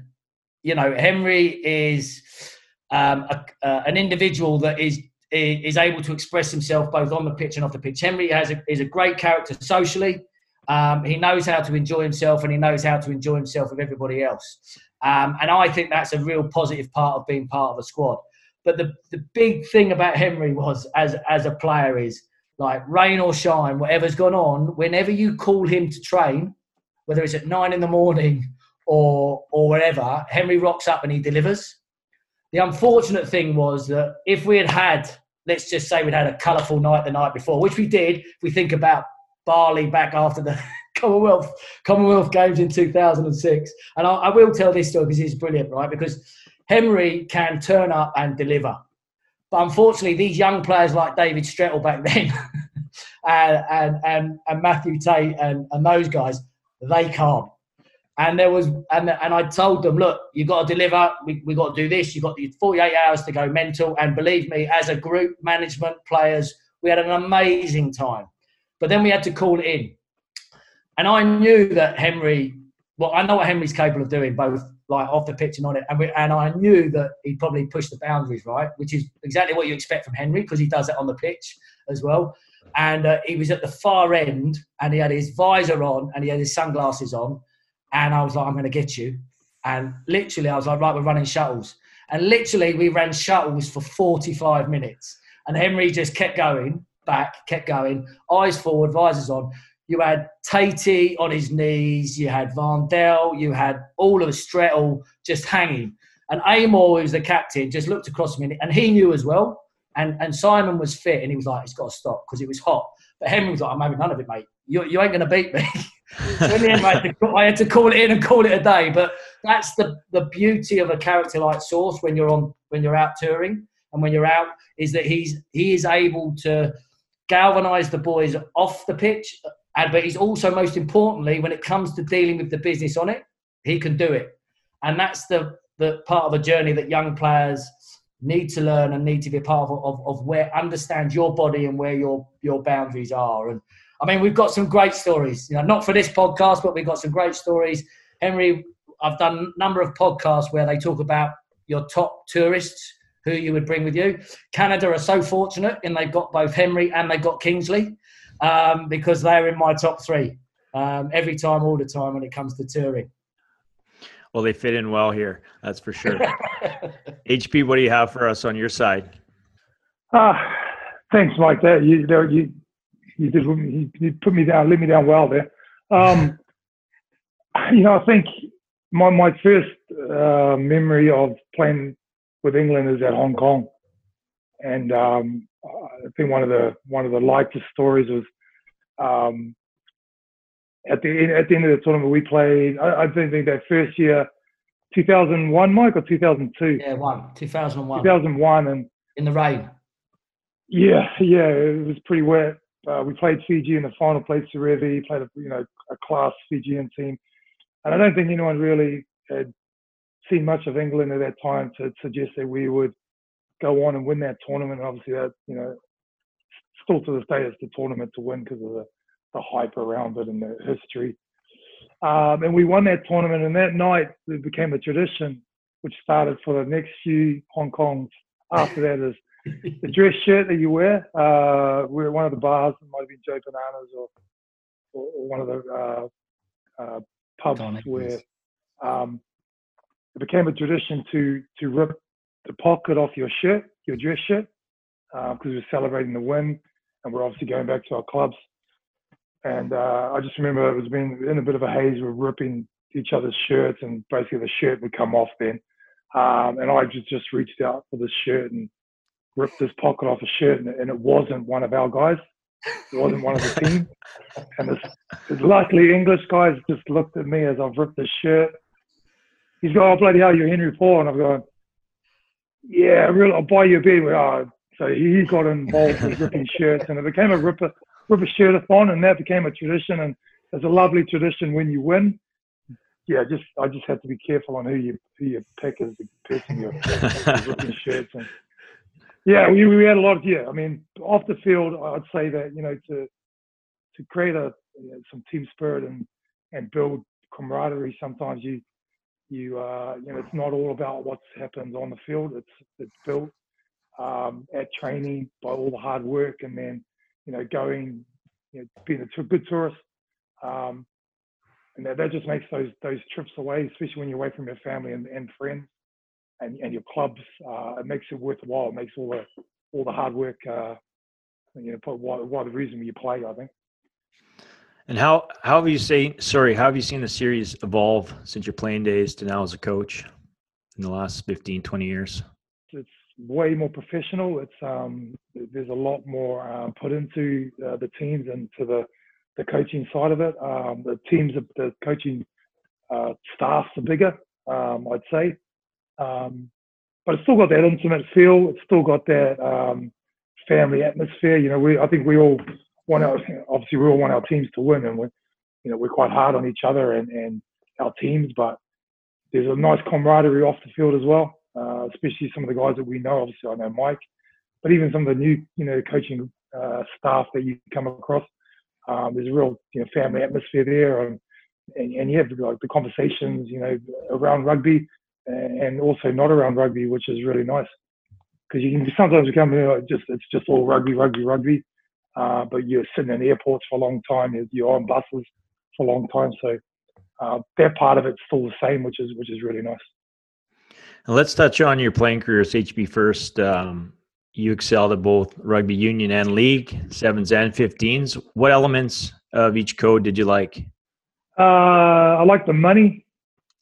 you know, Henry is um, a, uh, an individual that is is able to express himself both on the pitch and off the pitch. Henry has a, is a great character socially. Um, he knows how to enjoy himself, and he knows how to enjoy himself with everybody else. Um, and I think that's a real positive part of being part of a squad. But the, the big thing about Henry was, as as a player, is, like, rain or shine, whatever's gone on, whenever you call him to train, whether it's at nine in the morning or or wherever, Henry rocks up and he delivers. The unfortunate thing was that if we had had, let's just say we'd had a colourful night the night before, which we did, if we think about Barley back after the Commonwealth Commonwealth Games in two thousand six. And I, I will tell this story because it's brilliant, right? Because Henry can turn up and deliver. But unfortunately, these young players like David Strettle back then and, and, and, and Matthew Tate and, and those guys, they can't. And there was, and and I told them, look, you've got to deliver. We we got to do this. You've got forty-eight hours to go mental. And believe me, as a group, management, players, we had an amazing time. But then we had to call it in. And I knew that Henry, well, I know what Henry's capable of doing, both like off the pitch and on it. And we, and I knew that he'd probably push the boundaries, right? Which is exactly what you expect from Henry, because he does it on the pitch as well. And uh, he was at the far end, and he had his visor on, and he had his sunglasses on. And I was like, I'm going to get you. And literally, I was like, right, we're running shuttles. And literally, we ran shuttles for forty-five minutes. And Henry just kept going back, kept going, eyes forward, visors on. You had Tatey on his knees. You had Vandell. You had all of Strettle just hanging. And Amor, who's the captain, just looked across me. And he knew as well. And, and Simon was fit. And he was like, it's got to stop, because it was hot. But Henry was like, I'm having none of it, mate. You, you ain't going to beat me. In the end, I, had to, I had to call it in and call it a day. But that's the, the beauty of a character like Sauce when you're on when you're out touring and when you're out, is that he's he is able to galvanise the boys off the pitch, and but he's also, most importantly, when it comes to dealing with the business on it, he can do it. And that's the the part of the journey that young players need to learn and need to be a part of, of, of where understand your body and where your your boundaries are. And I mean, we've got some great stories, you know, not for this podcast, but we've got some great stories. Henry, I've done a number of podcasts where they talk about your top tourists, who you would bring with you. Canada are so fortunate, and they've got both Henry and they've got Kingsley, um, because they're in my top three um, every time, all the time when it comes to touring. Well, they fit in well here, that's for sure. H P, what do you have for us on your side? Uh, thanks, Mike. That, you know, you... You did. You put me down, let me down well there. Um, you know, I think my my first uh, memory of playing with England is at Hong Kong, and um, I think one of the one of the lightest stories was um, at the at the end of the tournament we played. I, I think that first year, two thousand one, Mike, or two thousand two. Yeah, one. Two thousand one. Two thousand one, and in the rain. Yeah, yeah, it was pretty wet. Uh, we played Fiji in the final, played Serevi, played a, you know, a class Fijian team. And I don't think anyone really had seen much of England at that time to suggest that we would go on and win that tournament. And obviously that, you know, still to this day, it's the tournament to win because of the, the hype around it and the history. Um, and we won that tournament. And that night, it became a tradition, which started for the next few Hong Kongs after that is, the dress shirt that you wear, uh, we were at one of the bars, it might have been Joe Bananas or, or, or one of the uh, uh, pubs Don't where um, it became a tradition to to rip the pocket off your shirt, your dress shirt, because uh, we were celebrating the win and we're obviously going back to our clubs. And uh, I just remember it was being in a bit of a haze, we were ripping each other's shirts and basically the shirt would come off then. Um, and I just, just reached out for the shirt and ripped his pocket off his shirt, and, and it wasn't one of our guys. It wasn't one of the team. And this, this luckily English guys just looked at me as I've ripped his shirt. He's going, oh, bloody hell, you're Henry Paul. And I'm going, yeah, really, I'll buy you a beer. Oh. So he got involved with ripping shirts, and it became a rip a, rip a shirt-a-thon, and that became a tradition. And it's a lovely tradition when you win. Yeah, just I just have to be careful on who you who you pick as the person you're ripping shirts and. Yeah, we, we had a lot of, yeah, I mean, off the field, I'd say that, you know, to to create a, you know, some team spirit and, and build camaraderie, sometimes you, you uh, you know, it's not all about what happens on the field. It's it's built um, at training by all the hard work and then, you know, going, you know, being a t- good tourist. Um, and that, that just makes those those trips away, especially when you're away from your family and, and friends. And, and your clubs, uh, it makes it worthwhile. It makes all the all the hard work, uh, you know, why, why the reason you play, I think. And how how have you seen? Sorry, how have you seen the series evolve since your playing days to now as a coach in the last fifteen, twenty years? it's way more professional. It's um, there's a lot more uh, put into uh, the teams and to the the coaching side of it. Um, the teams, the coaching uh, staffs are bigger, um, I'd say, um, but it's still got that intimate feel. It's still got that um, family atmosphere. You know, we I think we all want our obviously we all want our teams to win, and we you know we're quite hard on each other and and our teams, but there's a nice camaraderie off the field as well. Uh, especially some of the guys that we know, obviously I know Mike, but even some of the new, you know, coaching uh, staff that you come across, um, there's a real, you know, family atmosphere there, and, and, and you have like the conversations, you know, around rugby and also not around rugby, which is really nice, because you can sometimes become, you know, just it's just all rugby, rugby, rugby, uh, but you're sitting in airports for a long time, you're on buses for a long time, so uh, that part of it's still the same, which is which is really nice. And let's touch on your playing career as H B First. Um, you excelled at both rugby union and league, sevens and fifteens. What elements of each code did you like? Uh, I like the money.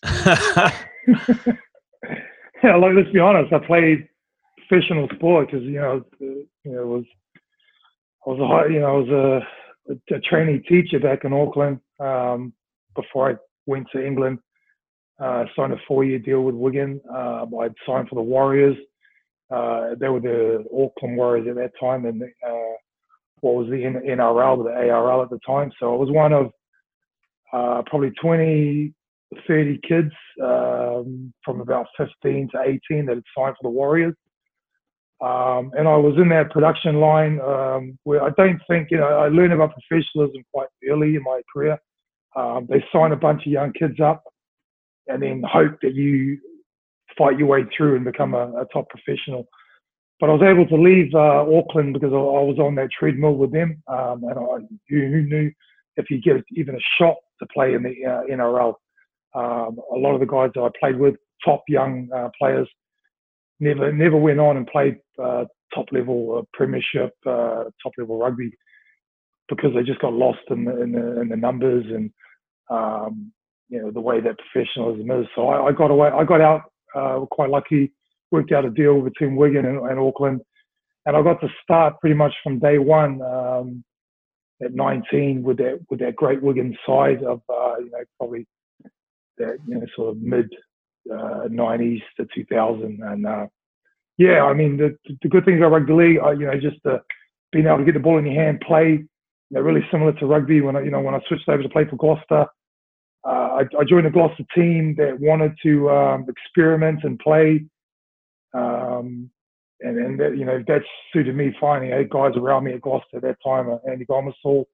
yeah, like, let's be honest. I played professional sport because, you know, you know, it was I was a high, you know I was a, a trainee teacher back in Auckland um, before I went to England. Uh, signed a four-year deal with Wigan. Uh, I'd signed for the Warriors. Uh, they were the Auckland Warriors at that time, and uh, what was the N R L, the A R L at the time. So it was one of uh, probably twenty, thirty kids um, from about fifteen to eighteen that had signed for the Warriors. Um, and I was in that production line um, where I don't think, you know, I learned about professionalism quite early in my career. Um, they signed a bunch of young kids up, and then hope that you fight your way through and become a, a top professional. But I was able to leave uh, Auckland because I, I was on that treadmill with them, um, and I, who knew if you get even a shot to play in the uh, N R L. Um, a lot of the guys that I played with, top young uh, players, never never went on and played uh, top-level uh, premiership, uh, top-level rugby, because they just got lost in the, in the, in the numbers and um, you know, the way that professionalism is. So I, I got away, I got out, uh, quite lucky, worked out a deal between Wigan and, and Auckland. And I got to start pretty much from day one, um, at nineteen with that, with that great Wigan side of, uh, you know, probably that, you know, sort of mid, uh, nineties to two thousand. And, uh, yeah, I mean, the, the good things about rugby league are, you know, just, uh, being able to get the ball in your hand, play, they're really similar to rugby. When I, you know, when I switched over to play for Gloucester, Uh, I, I joined a Gloucester team that wanted to um, experiment and play, um, and, and that, you know, that suited me fine. I had guys around me at Gloucester at that time, uh, Andy Gomersall,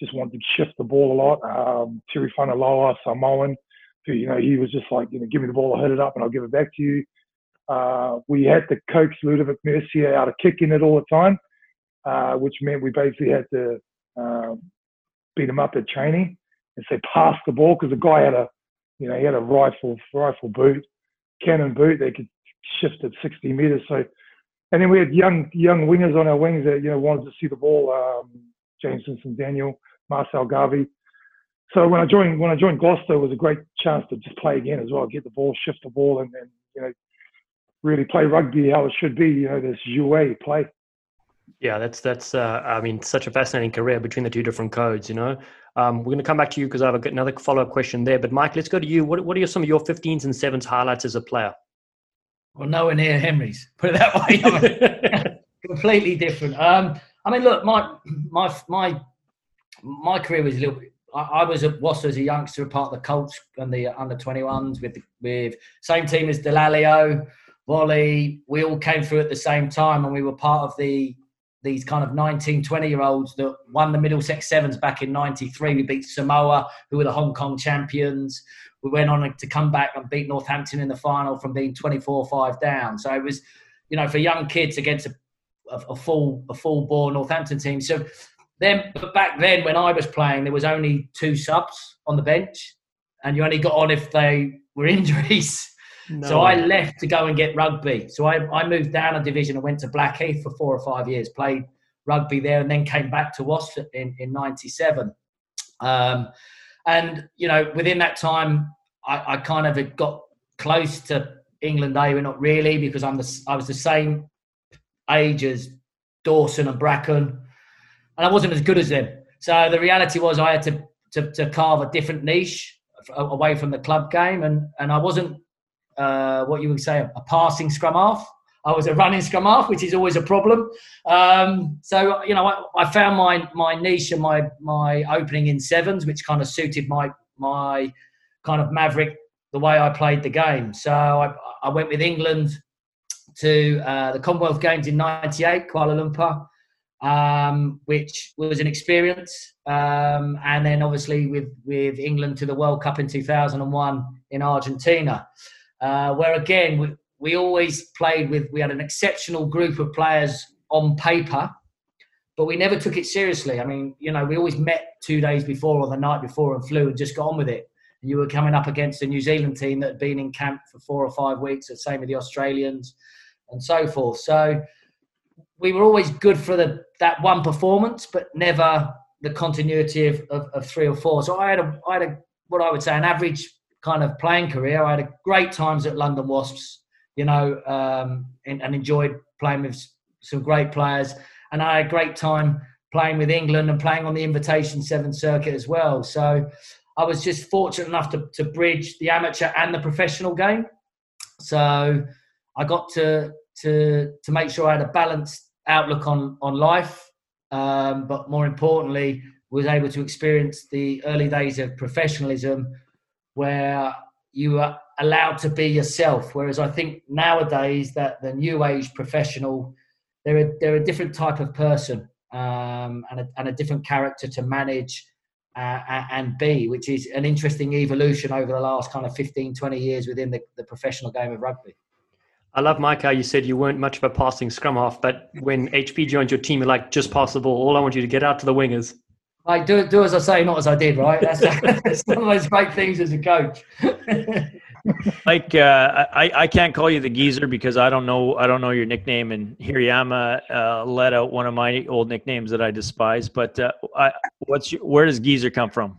just wanted to shift the ball a lot. Um, Terry Funaloa, Samoan, who, you know, he was just like, you know, give me the ball, I'll hit it up, and I'll give it back to you. Uh, we had to coax Ludovic Mercier out of kicking it all the time, uh, which meant we basically had to uh, beat him up at training and say, pass the ball, because the guy had a, you know, he had a rifle, rifle boot, cannon boot. They could shift at sixty meters. So, and then we had young, young wingers on our wings that, you know, wanted to see the ball. Um, James Simpson-Daniel, Marcel Garvey. So when I joined, when I joined Gloucester, it was a great chance to just play again as well, get the ball, shift the ball, and, and you know, really play rugby how it should be. You know, this U A play. Yeah, that's that's. Uh, I mean, such a fascinating career between the two different codes. You know. Um, we're going to come back to you because I have another follow-up question there. But, Mike, let's go to you. What, what are some of your fifteens and sevens highlights as a player? Well, nowhere near Henry's. Put it that way. I mean, completely different. Um, I mean, look, my my my my career was a little bit... I, I was at Wasps as a youngster, part of the Colts and the under twenty-ones with the with same team as Delalio, Volley. We all came through at the same time, and we were part of the... these kind of nineteen, twenty-year-olds that won the Middlesex Sevens back in ninety-three. We beat Samoa, who were the Hong Kong champions. We went on to come back and beat Northampton in the final from being twenty-four five down. So it was, you know, for young kids against a, a, a full a full-bore Northampton team. So then, but back then when I was playing, there was only two subs on the bench, and you only got on if they were injuries. No. So I left to go and get rugby. So I, I moved down a division and went to Blackheath for four or five years, played rugby there, and then came back to Wasps in, in ninety-seven. Um, and, you know, within that time, I, I kind of got close to England they were not really, because I'm the, I was the same age as Dawson and Bracken, and I wasn't as good as them. So the reality was I had to to, to carve a different niche away from the club game, and, and I wasn't uh, what you would say a passing scrum half. I was a running scrum half, which is always a problem. Um, so you know, I, I found my my niche and my my opening in sevens, which kind of suited my my kind of maverick, the way I played the game. So I, I went with England to uh, the Commonwealth Games in ninety-eight, Kuala Lumpur, um, which was an experience. Um, and then obviously with, with England to the World Cup in two thousand one in Argentina, uh, where again, we, we always played with, we had an exceptional group of players on paper, but we never took it seriously. I mean, you know, we always met two days before or the night before and flew and just got on with it. And you were coming up against a New Zealand team that had been in camp for four or five weeks, the same with the Australians and so forth. So we were always good for the that one performance, but never the continuity of, of, of three or four. So I had, a, I had a what I would say an average kind of playing career. I had a great times at London Wasps, you know, um, and, and enjoyed playing with some great players. And I had a great time playing with England and playing on the Invitation Seven circuit as well. So I was just fortunate enough to, to bridge the amateur and the professional game. So I got to to to make sure I had a balanced outlook on, on life, um, but more importantly, was able to experience the early days of professionalism where you are allowed to be yourself. Whereas I think nowadays that the new age professional, they're a, they're a different type of person um, and, a, and a different character to manage Uh, and B, which is an interesting evolution over the last kind of fifteen, twenty years within the, the professional game of rugby. I love, Mike, how you said you weren't much of a passing scrum half, but when H P joined your team, you're like, just pass the ball. All I want you to get out to the wingers. Like, do, do as I say, not as I did, right? That's, that's one of those great things as a coach. Like, uh, I, I can't call you the geezer because I don't know I don't know your nickname, and Hiriyama uh, let out one of my old nicknames that I despise. But uh, I, what's your, where does geezer come from?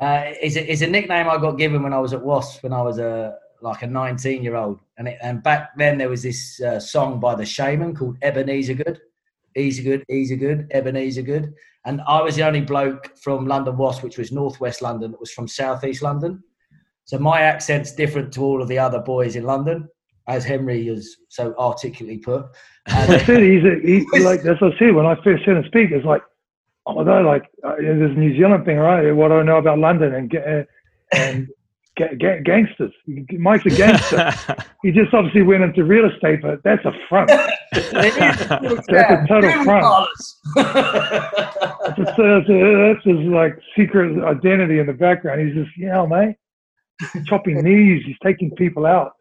Uh, it's, a, it's a nickname I got given when I was at Wasps when I was a like a nineteen-year-old, and it, and back then there was this uh, song by the Shaman called Ebenezer Good, Easy Good, Easy Good, Ebenezer Good, and I was the only bloke from London Wasps, which was northwest London, that was from southeast London. So my accent's different to all of the other boys in London, as Henry has so articulately put. And I said, he's, a, he's like, that's what I said when I first heard him speak. It's like, oh, no, like, uh, there's a New Zealand thing, right? What do I know about London and uh, and ga- ga- gangsters? Mike's a gangster. He just obviously went into real estate, but that's a front. That's a total front. That's, a, that's, a, that's his, like, secret identity in the background. He's just, yeah, mate. He's chopping knees. He's taking people out.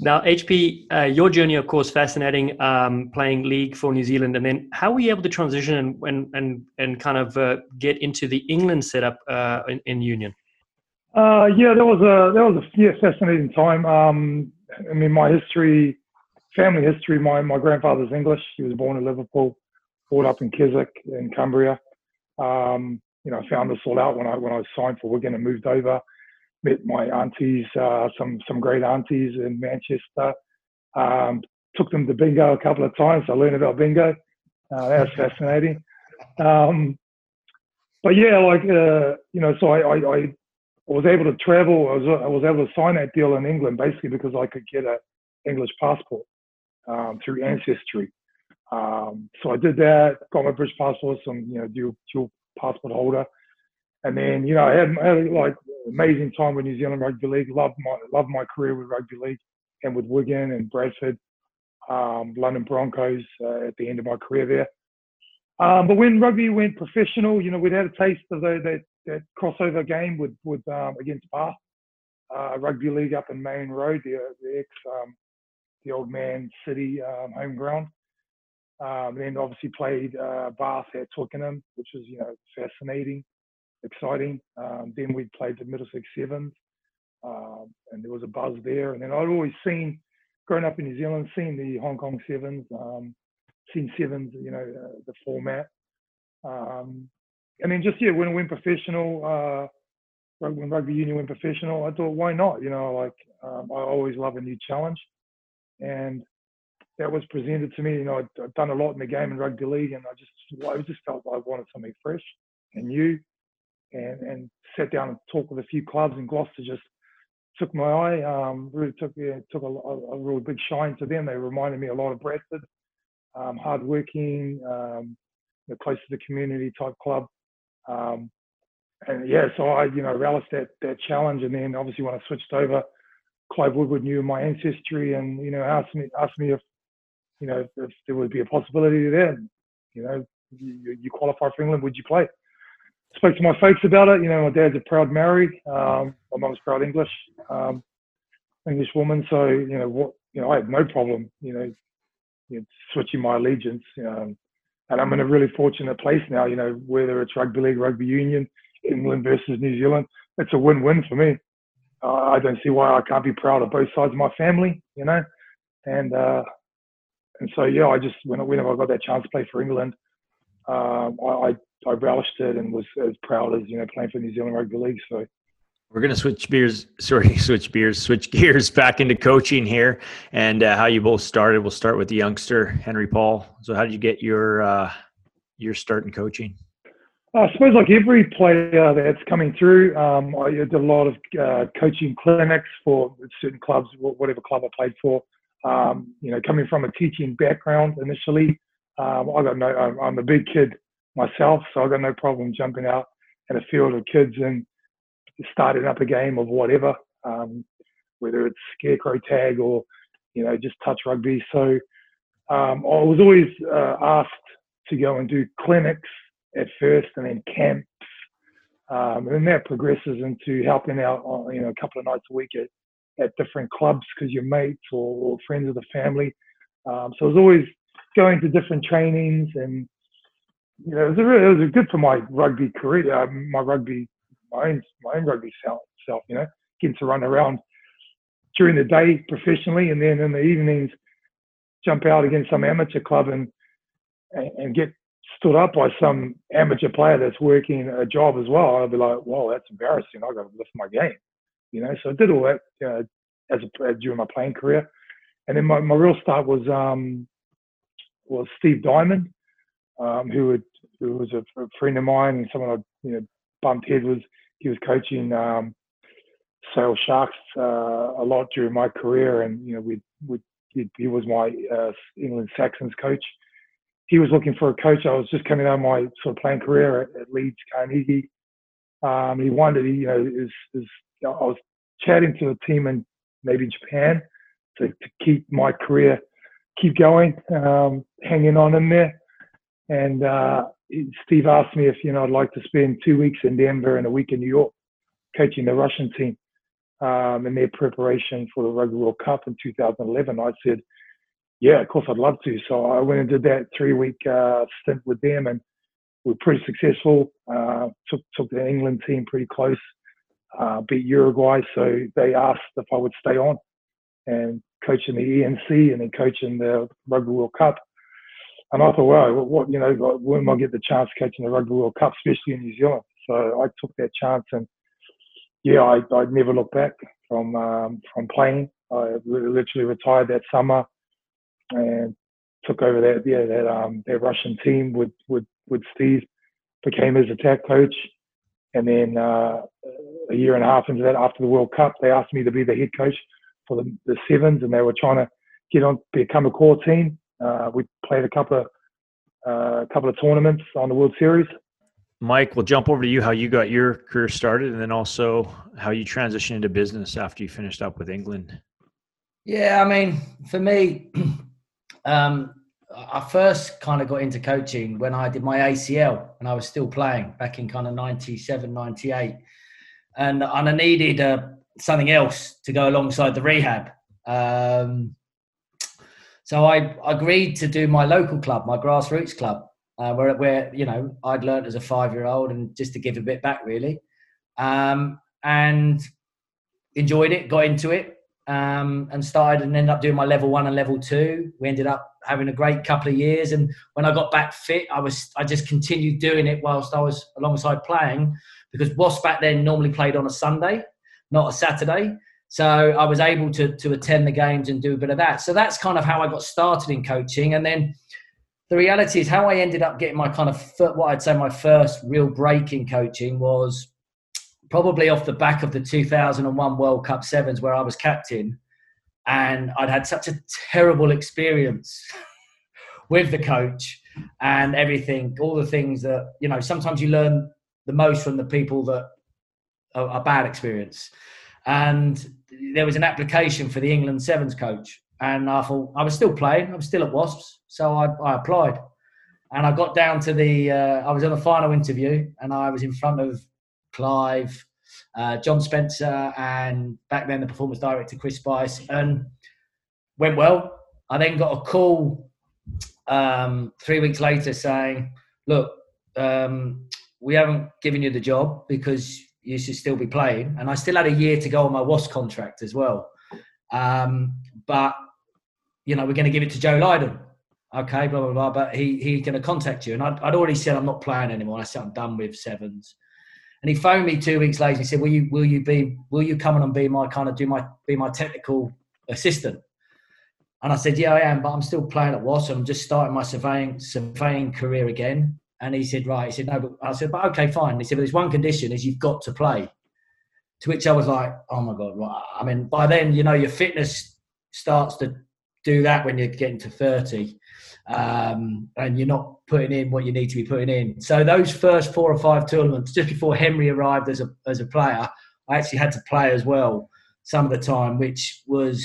Now, H P, uh, your journey, of course, fascinating, um, playing league for New Zealand. And then how were you able to transition and and, and, and kind of uh, get into the England setup uh, in, in Union? Uh, yeah, that was a, that was a yeah, fascinating time. Um, I mean, my history, family history, my, my grandfather's English. He was born in Liverpool, brought up in Keswick in Cumbria. Um You know, I found this all out when I when I signed for Wigan and moved over. Met my aunties, uh, some some great aunties in Manchester. Um, took them to bingo a couple of times. I learned about bingo. Uh, that was fascinating. Um, but yeah, like uh, you know, so I, I I was able to travel. I was I was able to sign that deal in England basically because I could get an English passport um, through ancestry. Um, so I did that. Got my British passport. Some you know dual dual. passport holder, and then you know I had, I had like amazing time with New Zealand Rugby League. Loved my loved my career with Rugby League and with Wigan and Bradford, um, London Broncos uh, at the end of my career there. Um, but when rugby went professional, you know we'd had a taste of the, that that crossover game with with um, against Bath uh, Rugby League up in Main Road, the, the ex um, the old man City um, home ground. Um, and then obviously played uh, Bath at Twickenham, which was, you know, fascinating, exciting. Um, then we played the Middlesex Sevens, um, and there was a buzz there. And then I'd always seen, growing up in New Zealand, seen the Hong Kong Sevens, um, seen Sevens, you know, uh, the format. Um, and then just, yeah, when I went professional, uh, rugby union and professional, I thought, why not? You know, like um, I always love a new challenge, and that was presented to me. You know, I'd, I'd done a lot in the game in rugby league, and I just, I just felt I wanted something fresh and new, and and sat down and talked with a few clubs, and Gloucester just took my eye, um, really took yeah, took a, a, a real big shine to them. They reminded me a lot of Bradford, um, hardworking, um, you know, close to the community type club. Um, and yeah, so I, you know, relished that that challenge. And then obviously when I switched over, Clive Woodward knew my ancestry and, you know, asked me, asked me if, you know, if there would be a possibility there, you know, you, you qualify for England, would you play? Spoke to my folks about it. You know, my dad's a proud Maori, um, my mum's proud English, um, English woman. So, you know, what, you know, I had no problem, you know, you know switching my allegiance, um, and I'm in a really fortunate place now, you know, whether it's rugby league, rugby union, England versus New Zealand, it's a win-win for me. Uh, I don't see why I can't be proud of both sides of my family, you know. And uh, and so, yeah, I just, whenever I got that chance to play for England, um, I, I, I relished it and was as proud as, you know, playing for New Zealand Rugby League. So we're going to switch beers, sorry, switch beers, switch gears back into coaching here and uh, how you both started. We'll start with the youngster, Henry Paul. So how did you get your uh, your start in coaching? I suppose like every player that's coming through, um, I did a lot of uh, coaching clinics for certain clubs, whatever club I played for. Um, you know, coming from a teaching background initially, um, I got no, I'm, I'm a big kid myself, so I got no problem jumping out in a field of kids and starting up a game of whatever, um, whether it's scarecrow tag or, you know, just touch rugby. So um, I was always uh, asked to go and do clinics at first and then camps. Um, and that progresses into helping out, on, you know, a couple of nights a week at, at different clubs because you're mates or, or friends of the family. Um, so I was always going to different trainings and, you know, it was, a really, it was good for my rugby career, uh, my rugby My own, my own rugby self, self, you know, getting to run around during the day professionally and then in the evenings jump out against some amateur club and and, and get stood up by some amateur player that's working a job as well. I'd be like, "Wow, that's embarrassing. I got to lift my game," you know. So I did all that uh, as a, during my playing career, and then my, my real start was um, was Steve Diamond, um, who, would, who was a, a friend of mine and someone I you know. bumped head was he was coaching um, Sale Sharks uh, a lot during my career, and you know we we he was my uh, England Saxons coach. He was looking for a coach. I was just coming out of my sort of playing career at, at Leeds Carnegie. Um, he wondered, you know, is is I was chatting to a team in maybe Japan to, to keep my career keep going, um, hanging on in there, and. Uh, Steve asked me if, you know, I'd like to spend two weeks in Denver and a week in New York coaching the Russian team um, in their preparation for the Rugby World Cup in two thousand eleven. I said, yeah, of course, I'd love to. So I went and did that three-week uh, stint with them, and we were pretty successful. Uh, took, took the England team pretty close, uh, beat Uruguay. So they asked if I would stay on and coach in the E N C and then coach in the Rugby World Cup. And I thought, wow, what, you know, when will I get the chance to coach in the Rugby World Cup, especially in New Zealand? So I took that chance, and yeah, I, I never looked back from um, from playing. I literally retired that summer and took over that yeah that um that Russian team with with, with Steve, became his attack coach, and then uh, a year and a half into that, after the World Cup, they asked me to be the head coach for the, the Sevens, and they were trying to get on become a core team. Uh, we played a couple of uh, couple of tournaments on the World Series. Mike, we'll jump over to you, how you got your career started, and then also how you transitioned into business after you finished up with England. Yeah, I mean, for me, um, I first kind of got into coaching when I did my A C L, and I was still playing back in kind of ninety-seven, ninety-eight. And, and I needed uh, something else to go alongside the rehab. Um So I agreed to do my local club, my grassroots club, uh, where, where, you know, I'd learned as a five-year-old and just to give a bit back, really. Um, and enjoyed it, got into it, um, and started and ended up doing my level one and level two. We ended up having a great couple of years. And when I got back fit, I was I just continued doing it whilst I was alongside playing, because Wasps back then normally played on a Sunday, not a Saturday. So I was able to, to attend the games and do a bit of that. So that's kind of how I got started in coaching. And then the reality is how I ended up getting my kind of, what I'd say my first real break in coaching was probably off the back of the two thousand one World Cup Sevens where I was captain. And I'd had such a terrible experience with the coach and everything, all the things that, you know, sometimes you learn the most from the people that are, are bad experience. And there was an application for the England Sevens coach. And I thought, I was still playing. I was still at Wasps. So I, I applied. And I got down to the, uh, I was on the final interview and I was in front of Clive, uh, John Spencer, and back then the performance director, Chris Spice, and went well. I then got a call um, three weeks later saying, look, um, we haven't given you the job because you should still be playing. And I still had a year to go on my Wasps contract as well. Um, but, you know, we're going to give it to Joe Lydon. Okay, blah, blah, blah, but he, he's going to contact you. And I'd, I'd already said I'm not playing anymore. I said I'm done with Sevens. And he phoned me two weeks later and he said, will you, will you be, will you come in and be my kind of, do my, be my technical assistant? And I said, yeah, I am, but I'm still playing at Wasps. I'm just starting my surveying, surveying career again. And he said, right. He said, no, but I said, but okay, fine. And he said, but there's one condition is you've got to play. To which I was like, oh my God. Right. I mean, by then, you know, your fitness starts to do that when you're getting to thirty. Um, and you're not putting in what you need to be putting in. So those first four or five tournaments, just before Henry arrived as a as a player, I actually had to play as well some of the time, which was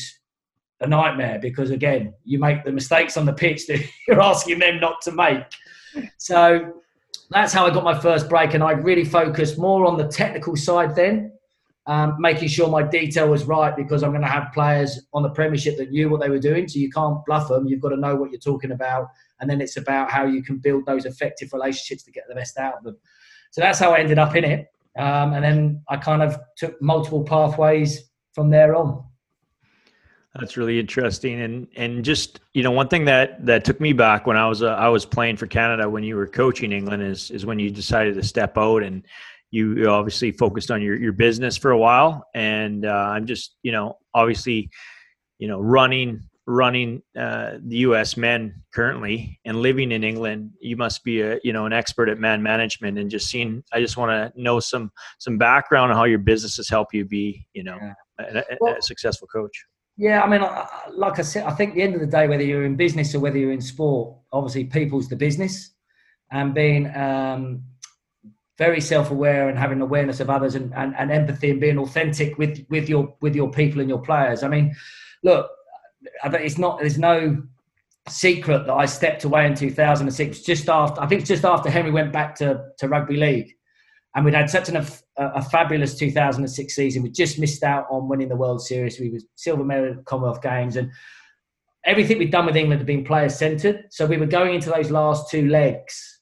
a nightmare because, again, you make the mistakes on the pitch that you're asking them not to make. So that's how I got my first break, and I really focused more on the technical side then, um, making sure my detail was right because I'm going to have players on the premiership that knew what they were doing, so you can't bluff them. You've got to know what you're talking about, and then it's about how you can build those effective relationships to get the best out of them. So that's how I ended up in it, um, and then I kind of took multiple pathways from there on. That's really interesting. And, and just, you know, one thing that, that took me back when I was, uh, I was playing for Canada when you were coaching England is, is when you decided to step out and you obviously focused on your, your business for a while. And, uh, I'm just, you know, obviously, you know, running, running, uh, the U S men currently and living in England, you must be a, you know, an expert at man management and just seeing, I just want to know some, some background on how your business has helped you be, you know, yeah. a, a, well, a successful coach. Yeah, I mean, like I said, I think at the end of the day, whether you're in business or whether you're in sport, obviously people's the business, and being um, very self-aware and having awareness of others and, and, and empathy and being authentic with, with your with your people and your players. I mean, look, it's not there's no secret that I stepped away in two thousand six, just after I think it's just after Henry went back to, to rugby league, and we'd had such an a fabulous two thousand six season. We just missed out on winning the World Series. We were silver medal at the Commonwealth Games, and everything we'd done with England had been player-centred. So we were going into those last two legs,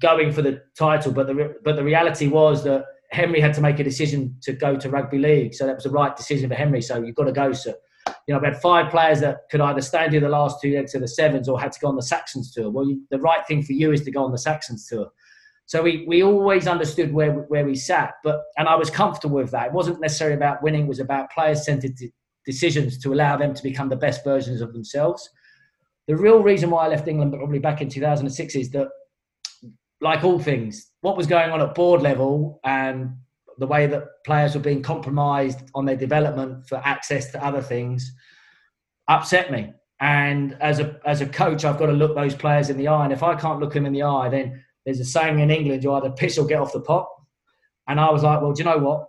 going for the title. But the but the reality was that Henry had to make a decision to go to rugby league. So that was the right decision for Henry. So you've got to go, sir. You know, we had five players that could either stay and do the last two legs of the Sevens or had to go on the Saxons tour. Well, you, the right thing for you is to go on the Saxons tour. So we, we always understood where where we sat, but and I was comfortable with that. It wasn't necessarily about winning; it was about player-centered de- decisions to allow them to become the best versions of themselves. The real reason why I left England, probably back in two thousand six, is that, like all things, what was going on at board level and the way that players were being compromised on their development for access to other things upset me. And as a as a coach, I've got to look those players in the eye, and if I can't look them in the eye, then there's a saying in England, you either piss or get off the pot. And I was like, well, do you know what?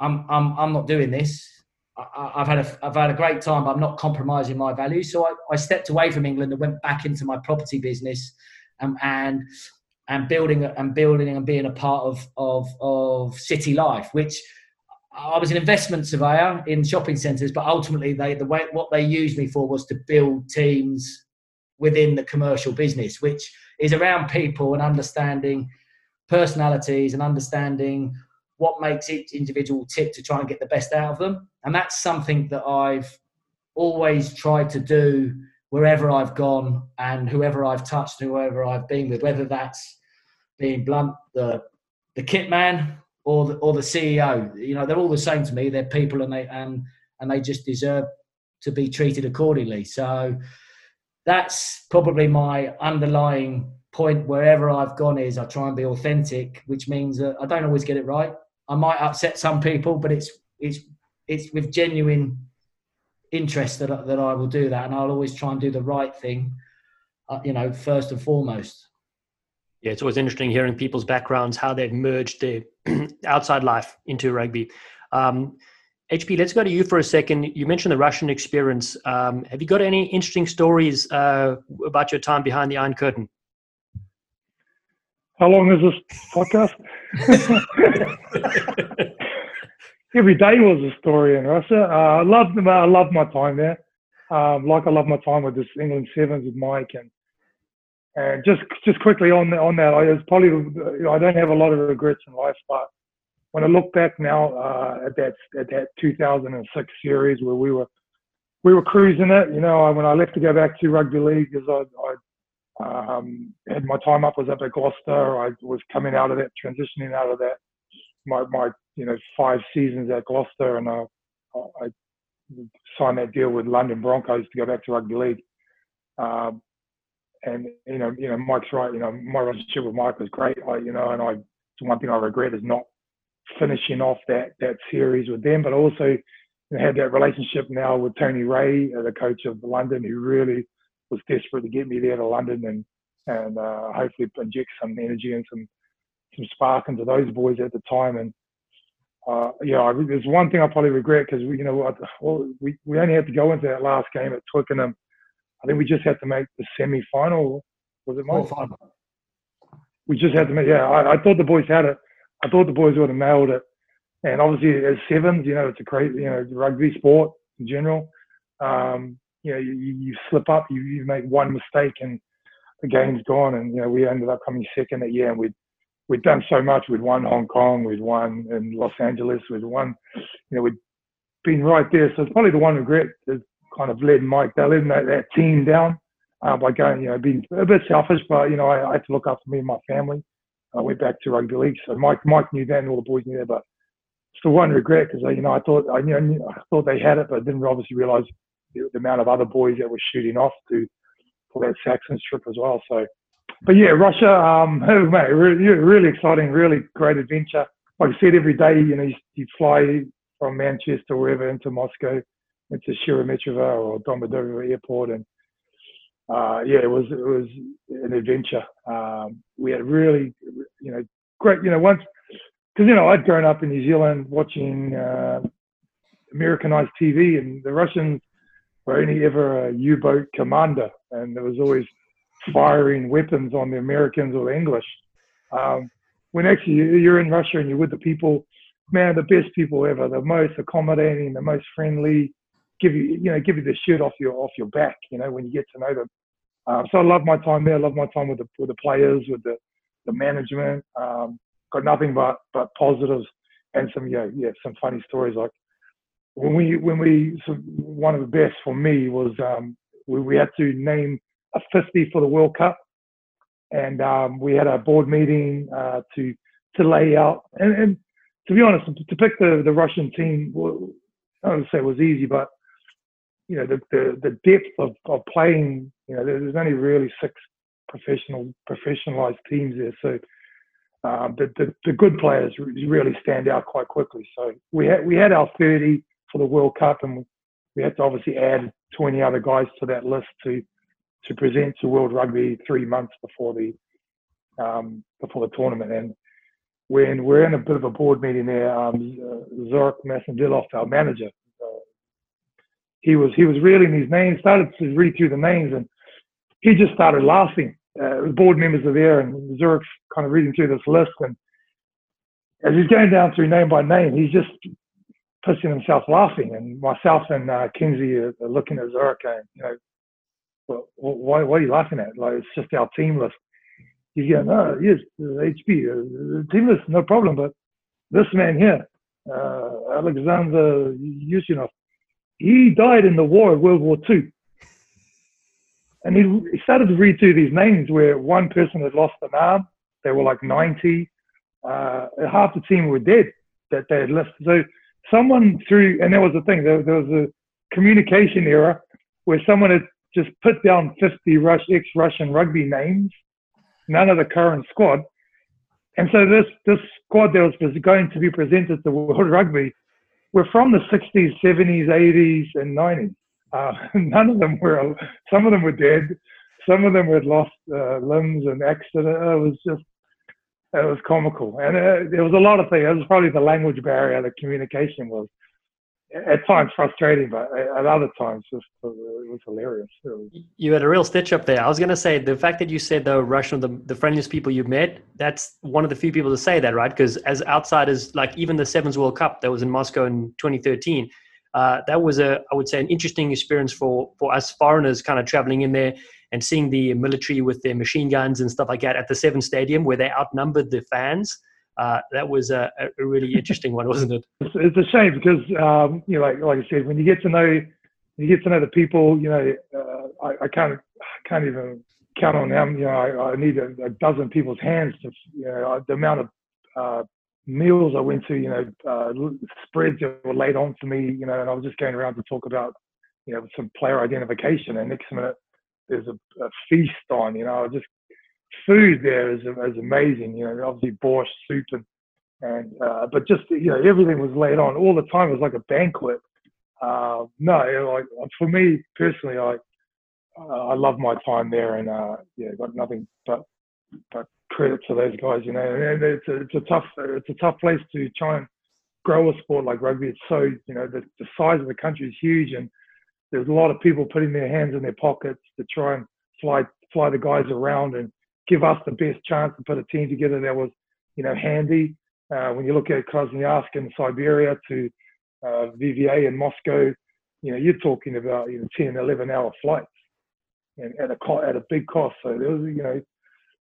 I'm I'm I'm not doing this. I, I've had a I've had a great time, but I'm not compromising my values. So I, I stepped away from England and went back into my property business and and and building and building and being a part of of of city life, which I was an investment surveyor in shopping centres, but ultimately they the way what they used me for was to build teams within the commercial business, which is around people and understanding personalities and understanding what makes each individual tick to try and get the best out of them. And that's something that I've always tried to do wherever I've gone and whoever I've touched, whoever I've been with, whether that's being blunt, the the kit man or the, or the C E O. You know, they're all the same to me. They're people, and they um, and they just deserve to be treated accordingly. So that's probably my underlying point wherever I've gone, is I try and be authentic, which means that I don't always get it right. I might upset some people, but it's it's it's with genuine interest that, that I will do that, and I'll always try and do the right thing, uh, you know, first and foremost. Yeah, it's always interesting hearing people's backgrounds, how they've merged their outside life into rugby. Um, H P, let's go to you for a second. You mentioned the Russian experience. Um, have you got any interesting stories uh, about your time behind the Iron Curtain? How long is this podcast? Every day was a story in Russia. Uh, I loved them. I loved my time there. Um, like I love my time with this England Sevens with Mike, and and just just quickly on the, on that, I was probably I don't have a lot of regrets in life, but when I look back now uh, at that at that two thousand six series where we were we were cruising it, you know, I, when I left to go back to rugby league, because I, I um, had my time up was up at Gloucester. I was coming out of that, transitioning out of that. My my. you know, five seasons at Gloucester, and I, I signed that deal with London Broncos to go back to rugby league. Um, and, you know, you know, Mike's right, you know, my relationship with Mike was great, I, you know, and I, one thing I regret is not finishing off that, that series with them, but also you know, had that relationship now with Tony Ray, the coach of London, who really was desperate to get me there to London and, and uh, hopefully inject some energy and some, some spark into those boys at the time. And, Uh, yeah, there's one thing I probably regret, because we, you know, I, well, we we only had to go into that last game at Twickenham. I think we just had to make the semi-final. Was it my final? We just had to make. Yeah, I, I thought the boys had it. I thought the boys would have nailed it. And obviously, as sevens, you know, it's a crazy, you know, rugby sport in general. Um, you know, you, you slip up, you, you make one mistake, and the game's gone. And you know, we ended up coming second that year, and we. We'd done so much. We'd won Hong Kong. We'd won in Los Angeles. We'd won, you know, we'd been right there. So it's probably the one regret that kind of led Mike, they led that, that team down uh, by going, you know, being a bit selfish, but, you know, I, I had to look after me and my family. I went back to rugby league. So Mike Mike knew that, and all the boys knew that, but it's the one regret, because, you know, I thought I, you know, I thought they had it, but didn't obviously realise the, the amount of other boys that were shooting off to for that Saxon trip as well. So, but yeah, Russia, um, oh, mate, really, really exciting, really great adventure. Like I said, every day, you know, you, you fly from Manchester or wherever into Moscow, into Sheremetyevo or Domodedovo Airport, and uh, yeah, it was it was an adventure. Um, we had really, you know, great, you know, once because you know I'd grown up in New Zealand watching uh, Americanized T V, and the Russians were only ever a U-boat commander, and there was always firing weapons on the Americans or the English. Um, when actually you're in Russia and you're with the people, man, the best people ever, the most accommodating, the most friendly, give you, you know, give you the shirt off your, off your back, you know, when you get to know them. Uh, so I loved my time there. I loved my time with the, with the players, with the, the management, um, got nothing but, but positives and some, yeah, yeah, some funny stories. Like when we, when we, so one of the best for me was, um, we, we had to name a fifty for the World Cup, and um, we had a board meeting uh, to to lay out. And, and to be honest, to pick the, the Russian team, well, I don't want to say it was easy, but you know the the, the depth of, of playing. You know, there's only really six professional professionalized teams there, so um, the, the the good players really stand out quite quickly. So we had we had our thirty for the World Cup, and we had to obviously add twenty other guys to that list to. to present to World Rugby three months before the um, before the tournament. And when we're in a bit of a board meeting there, um, Zorik Masandilov, our manager, uh, he was he was reeling these names, started to read through the names, and he just started laughing. Uh, the board members are there, and Zurik's kind of reading through this list, and as he's going down through name by name, he's just pissing himself laughing. And myself and uh, Kinsey are, are looking at Zorik, and you know, well, why, why are you laughing at? Like, it's just our team list. He's going, no, yes, H P, the team list, no problem, but this man here, uh, Alexander Yushchenov, he died in the war of World War Two. And he, he started to read through these names where one person had lost an arm. They were like ninety. uh, half the team were dead that they had left. So someone threw, and that was the thing, there, there was a communication error where someone had just put down fifty Rush, ex-Russian rugby names, none of the current squad. And so this, this squad that was going to be presented to World Rugby were from the sixties, seventies, eighties, and nineties. Uh, none of them were, some of them were dead. Some of them had lost uh, limbs and accident. It was just, it was comical. And it, there was a lot of things. It was probably the language barrier, the communication was at times frustrating, but at other times just, it was hilarious. It was, you had a real stitch up there. I was going to say, the fact that you said the Russian, the, the friendliest people you met, that's one of the few people to say that, right? Because as outsiders, like even the Sevens World Cup that was in Moscow in twenty thirteen, Uh, that was, a, I would say, an interesting experience for, for us foreigners kind of traveling in there and seeing the military with their machine guns and stuff like that at the Seven Stadium where they outnumbered the fans. Uh, that was a, a really interesting one, wasn't it? It's, it's a shame because, um, you know, like, like I said, when you get to know you get to know the people, you know, uh, I, I can't I can't even count on them. You know, I, I need a, a dozen people's hands. To, you know, the amount of uh, meals I went to, you know, uh, spreads that were laid on for me, you know, and I was just going around to talk about, you know, some player identification, and next minute there's a, a feast on, you know, just food there is, is amazing, you know, obviously borscht soup and, and uh, but just, you know, everything was laid on all the time. It was like a banquet. Uh, no, like for me personally, I I love my time there, and uh, yeah, got nothing but but. Credit to those guys, you know, and it's a, it's a tough, it's a tough place to try and grow a sport like rugby. It's so, you know, the, the size of the country is huge, and there's a lot of people putting their hands in their pockets to try and fly, fly the guys around and give us the best chance to put a team together that was, you know, handy. Uh, when you look at Krasnoyarsk in Siberia to uh, V V A in Moscow, you know, you're talking about, you know, ten, eleven hour flights, and at a co- at a big cost. So there was, you know.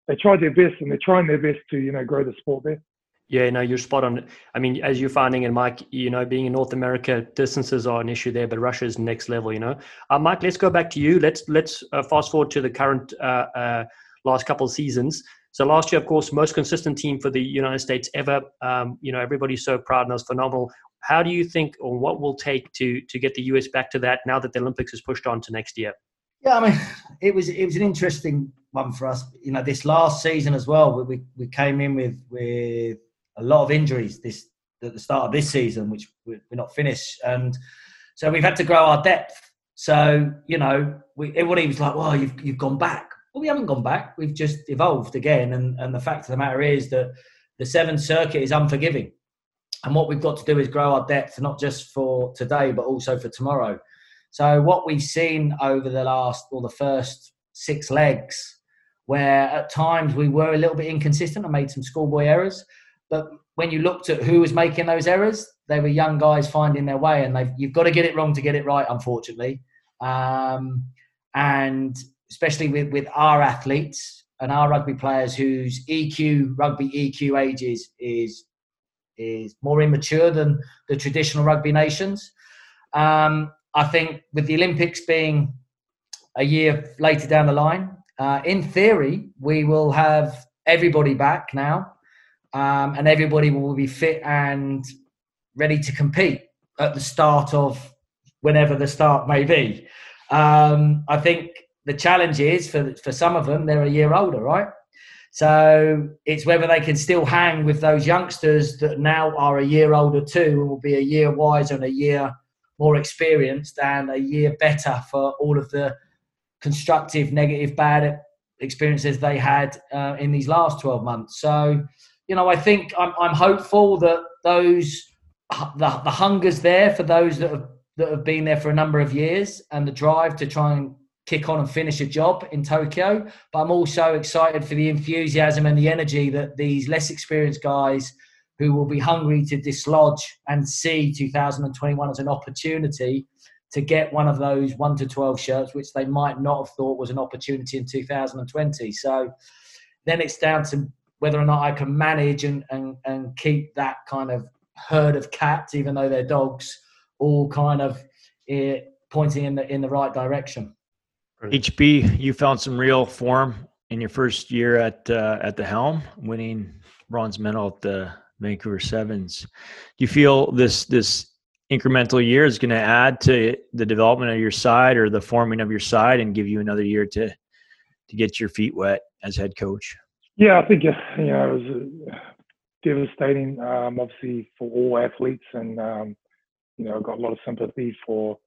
They tried their best, and they're trying their best to, you know, grow the sport there. Yeah, no, you're spot on. I mean, as you're finding, and Mike, you know, being in North America, distances are an issue there, but Russia's next level, you know. Uh, Mike, let's go back to you. Let's let's uh, fast forward to the current uh, uh, last couple of seasons. So last year, of course, most consistent team for the United States ever. Um, you know, everybody's so proud, and it was phenomenal. How do you think, or what will take to to get the U S back to that now that the Olympics is pushed on to next year? Yeah, I mean, it was it was an interesting one for us. You know, this last season as well, we, we, we came in with with a lot of injuries this at the start of this season, which we're not finished, and so we've had to grow our depth. So you know, we, everybody was like, "Well, you've you've gone back." Well, we haven't gone back. We've just evolved again, and and the fact of the matter is that the seventh circuit is unforgiving, and what we've got to do is grow our depth, not just for today, but also for tomorrow. So what we've seen over the last, or the first six legs, where at times we were a little bit inconsistent and made some schoolboy errors, but when you looked at who was making those errors, they were young guys finding their way, and they've, you've got to get it wrong to get it right, unfortunately. Um, and especially with, with our athletes and our rugby players whose E Q, rugby E Q ages is, is more immature than the traditional rugby nations. Um, I think with the Olympics being a year later down the line, uh, in theory, we will have everybody back now, um, and everybody will be fit and ready to compete at the start of whenever the start may be. Um, I think the challenge is for, for some of them, they're a year older, right? So it's whether they can still hang with those youngsters that now are a year older too, and will be a year wiser and a year more experienced and a year better for all of the constructive, negative, bad experiences they had uh, in these last twelve months. So, you know, I think I'm, I'm hopeful that those the, the hunger's there for those that have, that have been there for a number of years, and the drive to try and kick on and finish a job in Tokyo. But I'm also excited for the enthusiasm and the energy that these less experienced guys who will be hungry to dislodge and see two thousand twenty-one as an opportunity to get one of those one to twelve shirts, which they might not have thought was an opportunity in two thousand twenty. So then it's down to whether or not I can manage and, and, and keep that kind of herd of cats, even though they're dogs, all kind of eh, pointing in the, in the right direction. H P, you found some real form in your first year at uh, at the helm, winning bronze medal at the Vancouver Sevens. Do you feel this this incremental year is going to add to the development of your side or the forming of your side and give you another year to to get your feet wet as head coach? Yeah, I think, you know, it was devastating, um, obviously, for all athletes. And, um, you know, I've got a lot of sympathy for,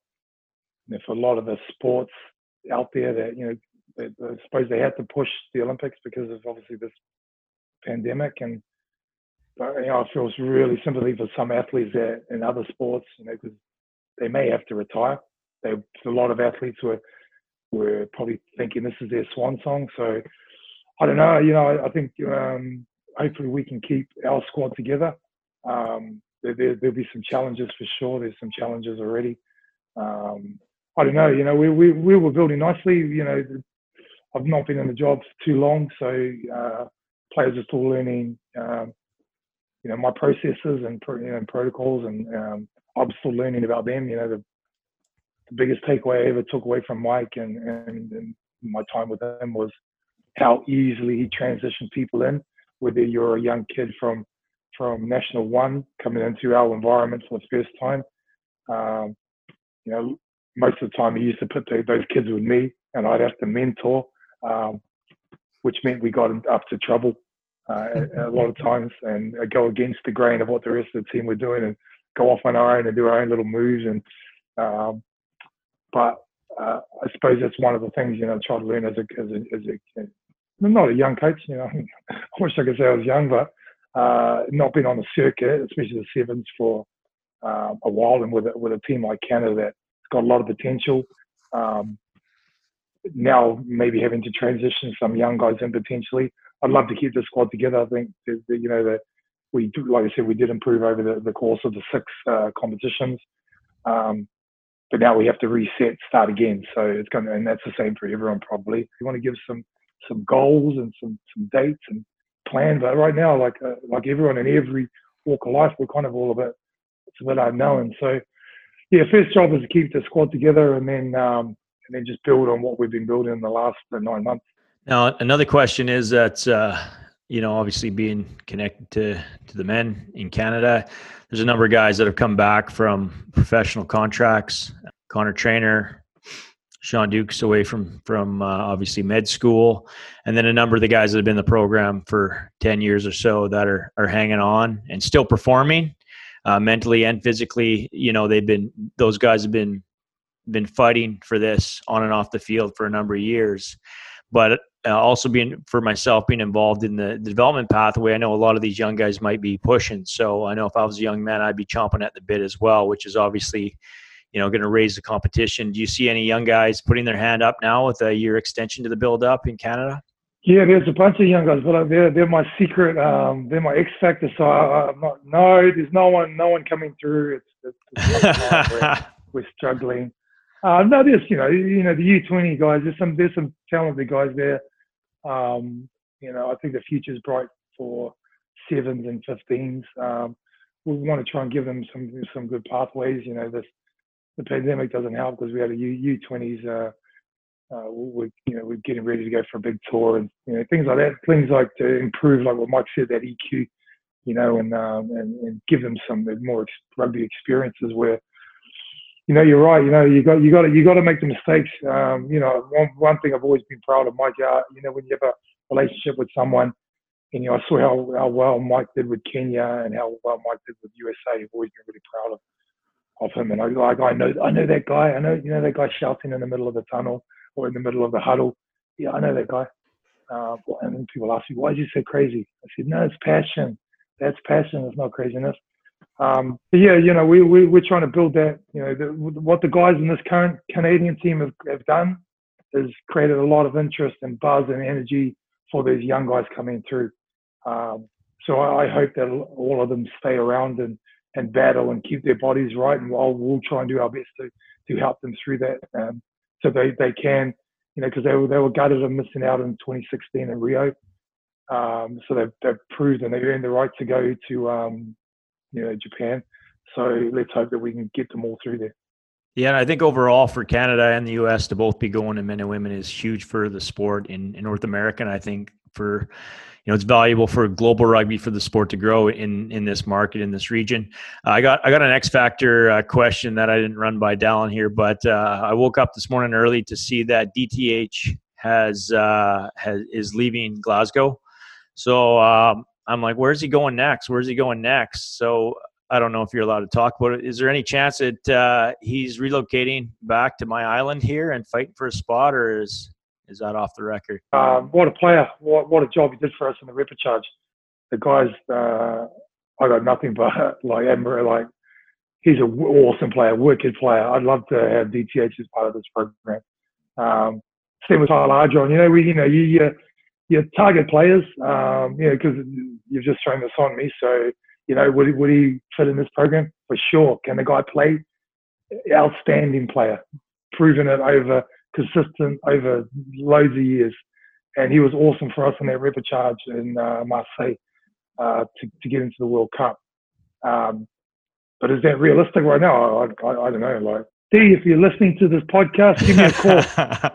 you know, for a lot of the sports out there that, you know, that I suppose they had to push the Olympics because of, obviously, this pandemic. And, you know, I feel really sympathy for some athletes that, in other sports, you know, because they may have to retire. They, a lot of athletes were, were probably thinking this is their swan song. So, I don't know, you know, I think um, hopefully we can keep our squad together. Um, there, there, there'll be some challenges for sure. There's some challenges already. Um, I don't know, you know, we, we, we were building nicely. You know, I've not been in the job for too long, so uh, players are still learning, um, you know, my processes and, you know, and protocols, and um, I'm still learning about them. You know, the, the biggest takeaway I ever took away from Mike and, and, and my time with him was how easily he transitioned people in, whether you're a young kid from from National One coming into our environment for the first time. Um, you know, most of the time he used to put the, those kids with me, and I'd have to mentor, um, which meant we got up to trouble uh, a, a lot of times, and I'd go against the grain of what the rest of the team were doing, and go off on our own and do our own little moves. And um, but uh, I suppose that's one of the things, you know, I try to learn as a as a, as a I'm not a young coach, you know. I wish I could say I was young, but uh, not been on the circuit, especially the sevens, for uh, a while, and with a, with a team like Canada that's got a lot of potential. Um, now maybe having to transition some young guys in potentially. I'd love to keep the squad together. I think that, that, you know, that we do, like I said, we did improve over the, the course of the six uh, competitions, um, but now we have to reset, start again. So it's going to, and that's the same for everyone probably. You want to give some. some goals and some, some dates and plan, but right now, like uh, like everyone in every walk of life, we're kind of all about, it's a bit unknown. So yeah, first job is to keep the squad together, and then um, and then just build on what we've been building in the last uh, nine months. Now, another question is that uh, you know, obviously being connected to to the men in Canada, there's a number of guys that have come back from professional contracts. Connor Trainor, Sean Dukes away from, from uh, obviously med school. And then a number of the guys that have been in the program for ten years or so that are, are hanging on and still performing uh, mentally and physically. You know, they've been, those guys have been, been fighting for this on and off the field for a number of years, but uh, also being, for myself, being involved in the development pathway. I know a lot of these young guys might be pushing. So I know if I was a young man, I'd be chomping at the bit as well, which is obviously, you know, going to raise the competition. Do you see any young guys putting their hand up now with a year extension to the build-up in Canada? Yeah, there's a bunch of young guys, but they're they're my secret, um, they're my X factor. So I, I'm not. No, there's no one, no one coming through. It's, it's, it's we're, we're struggling. Uh, no, there's you know, you know, the U twenty guys. There's some, there's some talented guys there. Um, you know, I think the future's bright for sevens and fifteens. Um, we want to try and give them some some good pathways. You know, this. The pandemic doesn't help because we had a U U20s. Uh, uh, we're you know we're getting ready to go for a big tour, and you know things like that. Things like to improve, like what Mike said, that E Q, you know, and um, and, and give them some more ex- rugby experiences where, you know, you're right. You know, you got you got to you got to make the mistakes. Um, you know, one one thing I've always been proud of Mike. Uh, you know, when you have a relationship with someone, and you know, I saw how how well Mike did with Kenya and how well Mike did with U S A. I've always been really proud of. Of him, and I like I know I know that guy. I know you know that guy shouting in the middle of the tunnel or in the middle of the huddle. Yeah, I know that guy. Uh, and then people ask me, why is he so crazy? I said, no, it's passion. That's passion. It's not craziness. Um, but yeah, you know, we we we're trying to build that. You know, the, what the guys in this current Canadian team have, have done is created a lot of interest and buzz and energy for those young guys coming through. Um, so I, I hope that all of them stay around and. and battle and keep their bodies right, and we'll, we'll try and do our best to, to help them through that, um, so they, they can, you know, because they were they were gutted and missing out in twenty sixteen in Rio, um, so they've, they've proved and they earned the right to go to um, you know Japan. So let's hope that we can get them all through there. Yeah, and I think overall for Canada and the U S to both be going to men and women is huge for the sport in, in North America, and I think for, you know, it's valuable for global rugby, for the sport to grow in, in this market, in this region. Uh, I got I got an X Factor uh, question that I didn't run by Dallin here, but uh, I woke up this morning early to see that D T H has, uh, has is leaving Glasgow. So um, I'm like, where's he going next? Where's he going next? So I don't know if you're allowed to talk about it. Is there any chance that uh, he's relocating back to my island here and fighting for a spot, or is is that off the record? Um, what a player. What what a job he did for us in the Ripper Charge. The guys, uh, I got nothing but, like, Amber, like, he's an awesome player, wicked player. I'd love to have D T H as part of this program. Um, same with Kyle Arjon. You know, we, you know, you, you, you target players, um, you know, because you've just thrown this on me, so... You know, would he, would he fit in this program? For sure. Can the guy play? Outstanding player. Proven it over, consistent over loads of years. And he was awesome for us in that Ripper Charge in uh, Marseille uh, to, to get into the World Cup. Um, but is that realistic right now? I, I, I don't know. Like, D, if you're listening to this podcast, give me a call.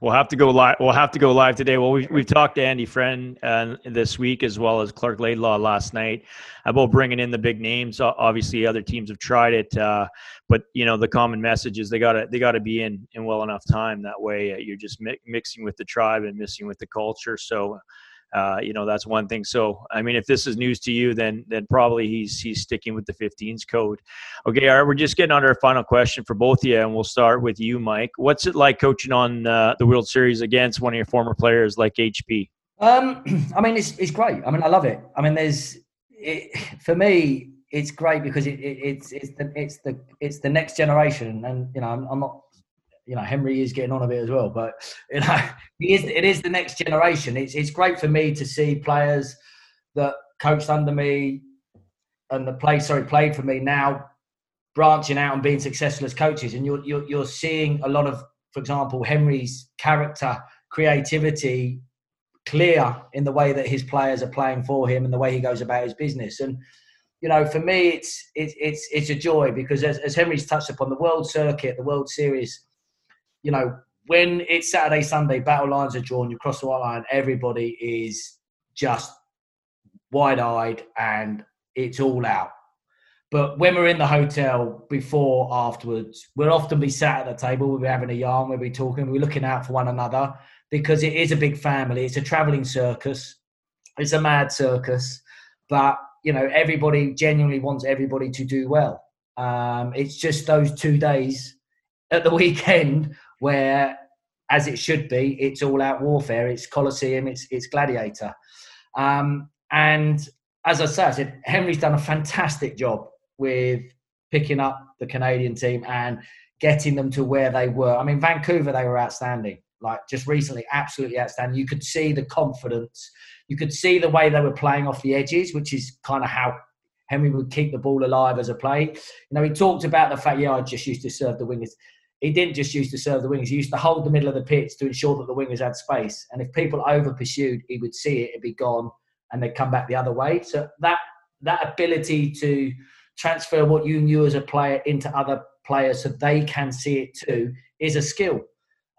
We'll have to go live. We'll have to go live today. Well, we've, we've talked to Andy Friend uh, this week, as well as Clark Laidlaw last night, about bringing in the big names. Obviously, other teams have tried it, uh, but you know, the common message is they gotta they gotta be in in well enough time. That way, uh, you're just mi- mixing with the tribe and mixing with the culture. So. Uh, you know, that's one thing. So, I mean, if this is news to you, then then probably he's he's sticking with the fifteens code. Okay, all right, we're just getting on to our final question for both of you, and we'll start with you, Mike. What's it like coaching on uh, the World Series against one of your former players like H P? Um, I mean, it's it's great. I mean, I love it. I mean, there's it, for me, it's great because it, it, it's it's the it's the it's the next generation, and you know, I'm, I'm not. You know, Henry is getting on a bit as well, but you know, he is, it is the next generation. It's it's great for me to see players that coached under me and that play, sorry, played for me now branching out and being successful as coaches. And you're you're you're seeing a lot of, for example, Henry's character, creativity, clear in the way that his players are playing for him and the way he goes about his business. And you know, for me, it's it's it's it's a joy because as, as Henry's touched upon, the World Circuit, the World Series. You know, when it's Saturday, Sunday, battle lines are drawn, you cross the white line, everybody is just wide-eyed and it's all out. But when we're in the hotel, before, afterwards, we'll often be sat at the table, we'll be having a yarn, we'll be talking, we'll be looking out for one another because it is a big family. It's a travelling circus. It's a mad circus. But, you know, everybody genuinely wants everybody to do well. Um, it's just those two days at the weekend where, as it should be, it's all-out warfare. It's Colosseum. It's it's Gladiator. Um, and as I said, I said, Henry's done a fantastic job with picking up the Canadian team and getting them to where they were. I mean, Vancouver, they were outstanding. Like, just recently, absolutely outstanding. You could see the confidence. You could see the way they were playing off the edges, which is kind of how Henry would keep the ball alive as a play. You know, he talked about the fact, yeah, I just used to serve the wingers. He didn't just used to serve the wingers. He used to hold the middle of the pitch to ensure that the wingers had space. And if people over-pursued, he would see it, it'd be gone, and they'd come back the other way. So that that ability to transfer what you knew as a player into other players so they can see it too is a skill.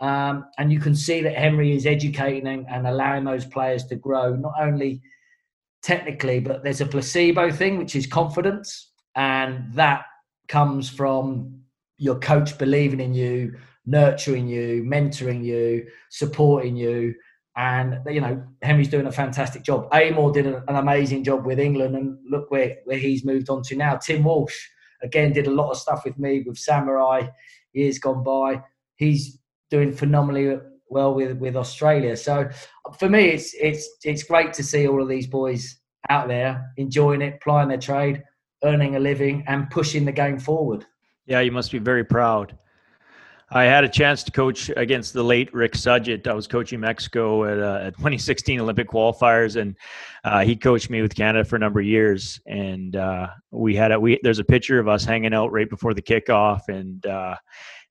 Um, and you can see that Henry is educating and, and allowing those players to grow, not only technically, but there's a placebo thing, which is confidence. And that comes from your coach believing in you, nurturing you, mentoring you, supporting you. And, you know, Henry's doing a fantastic job. Amor did an amazing job with England, and look where, where he's moved on to now. Tim Walsh, again, did a lot of stuff with me, with Samurai, years gone by. He's doing phenomenally well with, with Australia. So for me, it's, it's, it's great to see all of these boys out there enjoying it, plying their trade, earning a living and pushing the game forward. Yeah, you must be very proud. I had a chance to coach against the late Rick Sudgett. I was coaching Mexico at uh, at twenty sixteen Olympic qualifiers, and uh, he coached me with Canada for a number of years. And uh, we had a, we there's a picture of us hanging out right before the kickoff, and uh,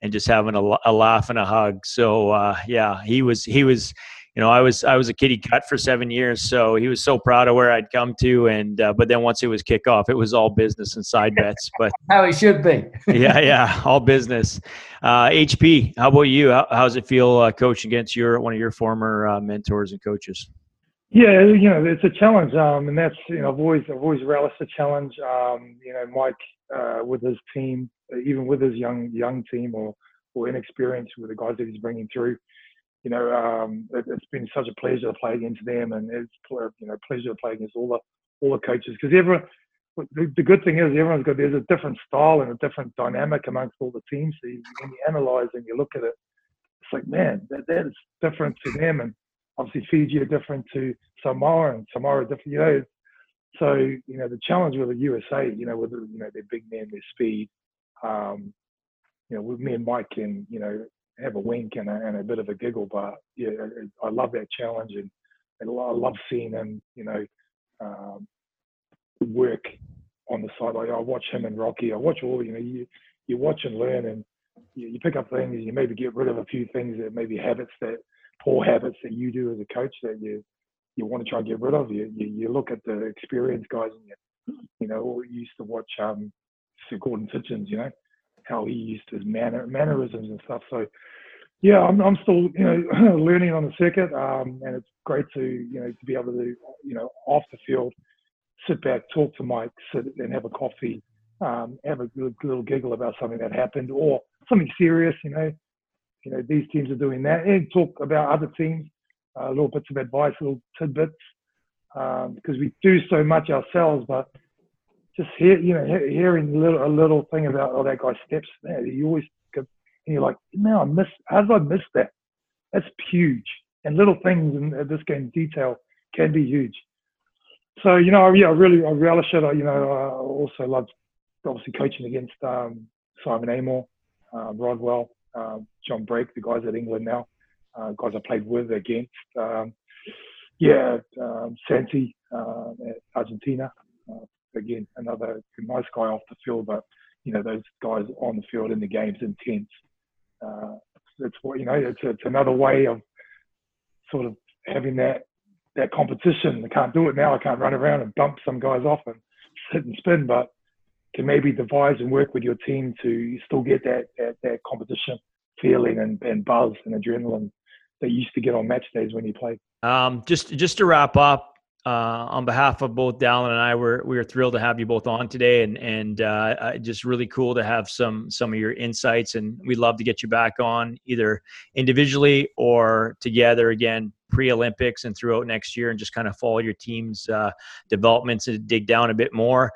and just having a, a laugh and a hug. So uh, yeah, he was he was. You know, I was I was a kiddie cut for seven years, so he was so proud of where I'd come to, and uh, but then once it was kickoff, it was all business and side bets. But how it should be. yeah, yeah, all business. Uh, H P, how about you? How, how's it feel uh, coaching against your one of your former uh, mentors and coaches? Yeah, you know, it's a challenge, um, and that's, you know, I've always I've always relished the challenge. Um, you know, Mike uh, with his team, even with his young young team or or inexperience with the guys that he's bringing through, you know, um, it, it's been such a pleasure to play against them, and it's you know pleasure to play against all the all the coaches, because everyone. The, the good thing is everyone's got there's a different style and a different dynamic amongst all the teams. So you, when you analyse and you look at it, it's like, man, that that is different to them, and obviously Fiji are different to Samoa, and Samoa are different, you know. So, you know, the challenge with the U S A, you know, with you know their big men, their speed, um, you know, with me and Mike can, you know, have a wink and a, and a bit of a giggle, but yeah, I love that challenge, and, and I love seeing him, you know, um, work on the side. Like, I watch him and Rocky. I watch all, you know, you, you watch and learn, and you, you pick up things, and you maybe get rid of a few things that maybe habits that poor habits that you do as a coach that you you want to try and get rid of. You you, you look at the experienced guys, and you, you know, you used to watch um Sir Gordon Titchens, you know, how he used his manner mannerisms and stuff. So yeah, I'm I'm still, you know, learning on the circuit, um, and it's great to, you know, to be able to, you know, off the field, sit back, talk to Mike, sit and have a coffee, um, have a good little giggle about something that happened or something serious. You know, you know these teams are doing that, and talk about other teams, uh, little bits of advice, little tidbits, um, because we do so much ourselves. But just hear, you know, he hearing little, a little thing about, oh, that guy steps there. You always go, and you're like, no, I miss. How did I miss that? That's huge. And little things in this game detail can be huge. So, you know, yeah, I really I relish it. I, you know, I also loved obviously coaching against um, Simon Amor, uh, Rodwell, uh, John Brake, the guys at England now, uh, guys I played with against. Um, yeah, um, Santi uh, at Argentina. Uh, again, another nice guy off the field, but, you know, those guys on the field in the game's intense. Uh, it's what, you know, it's, it's another way of sort of having that. That competition, I can't do it now. I can't run around and bump some guys off and sit and spin, but can maybe devise and work with your team to still get that that, that competition feeling and, and buzz and adrenaline that you used to get on match days when you played. Um, just just to wrap up, uh, on behalf of both Dallin and I, we're we are thrilled to have you both on today, and and uh, just really cool to have some some of your insights, and we'd love to get you back on either individually or together again, pre-Olympics and throughout next year, and just kind of follow your team's uh, developments and dig down a bit more.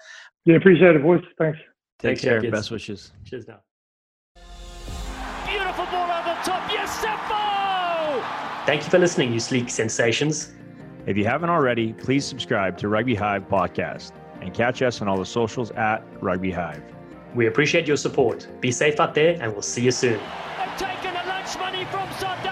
Yeah, appreciate it, boys. Thanks. Take care. Best wishes. Cheers now. Beautiful ball over the top. Yes, Seppo! Thank you for listening, you sleek sensations. If you haven't already, please subscribe to Rugby Hive Podcast and catch us on all the socials at Rugby Hive. We appreciate your support. Be safe out there, and we'll see you soon. I've taken a lunch money from Sunday.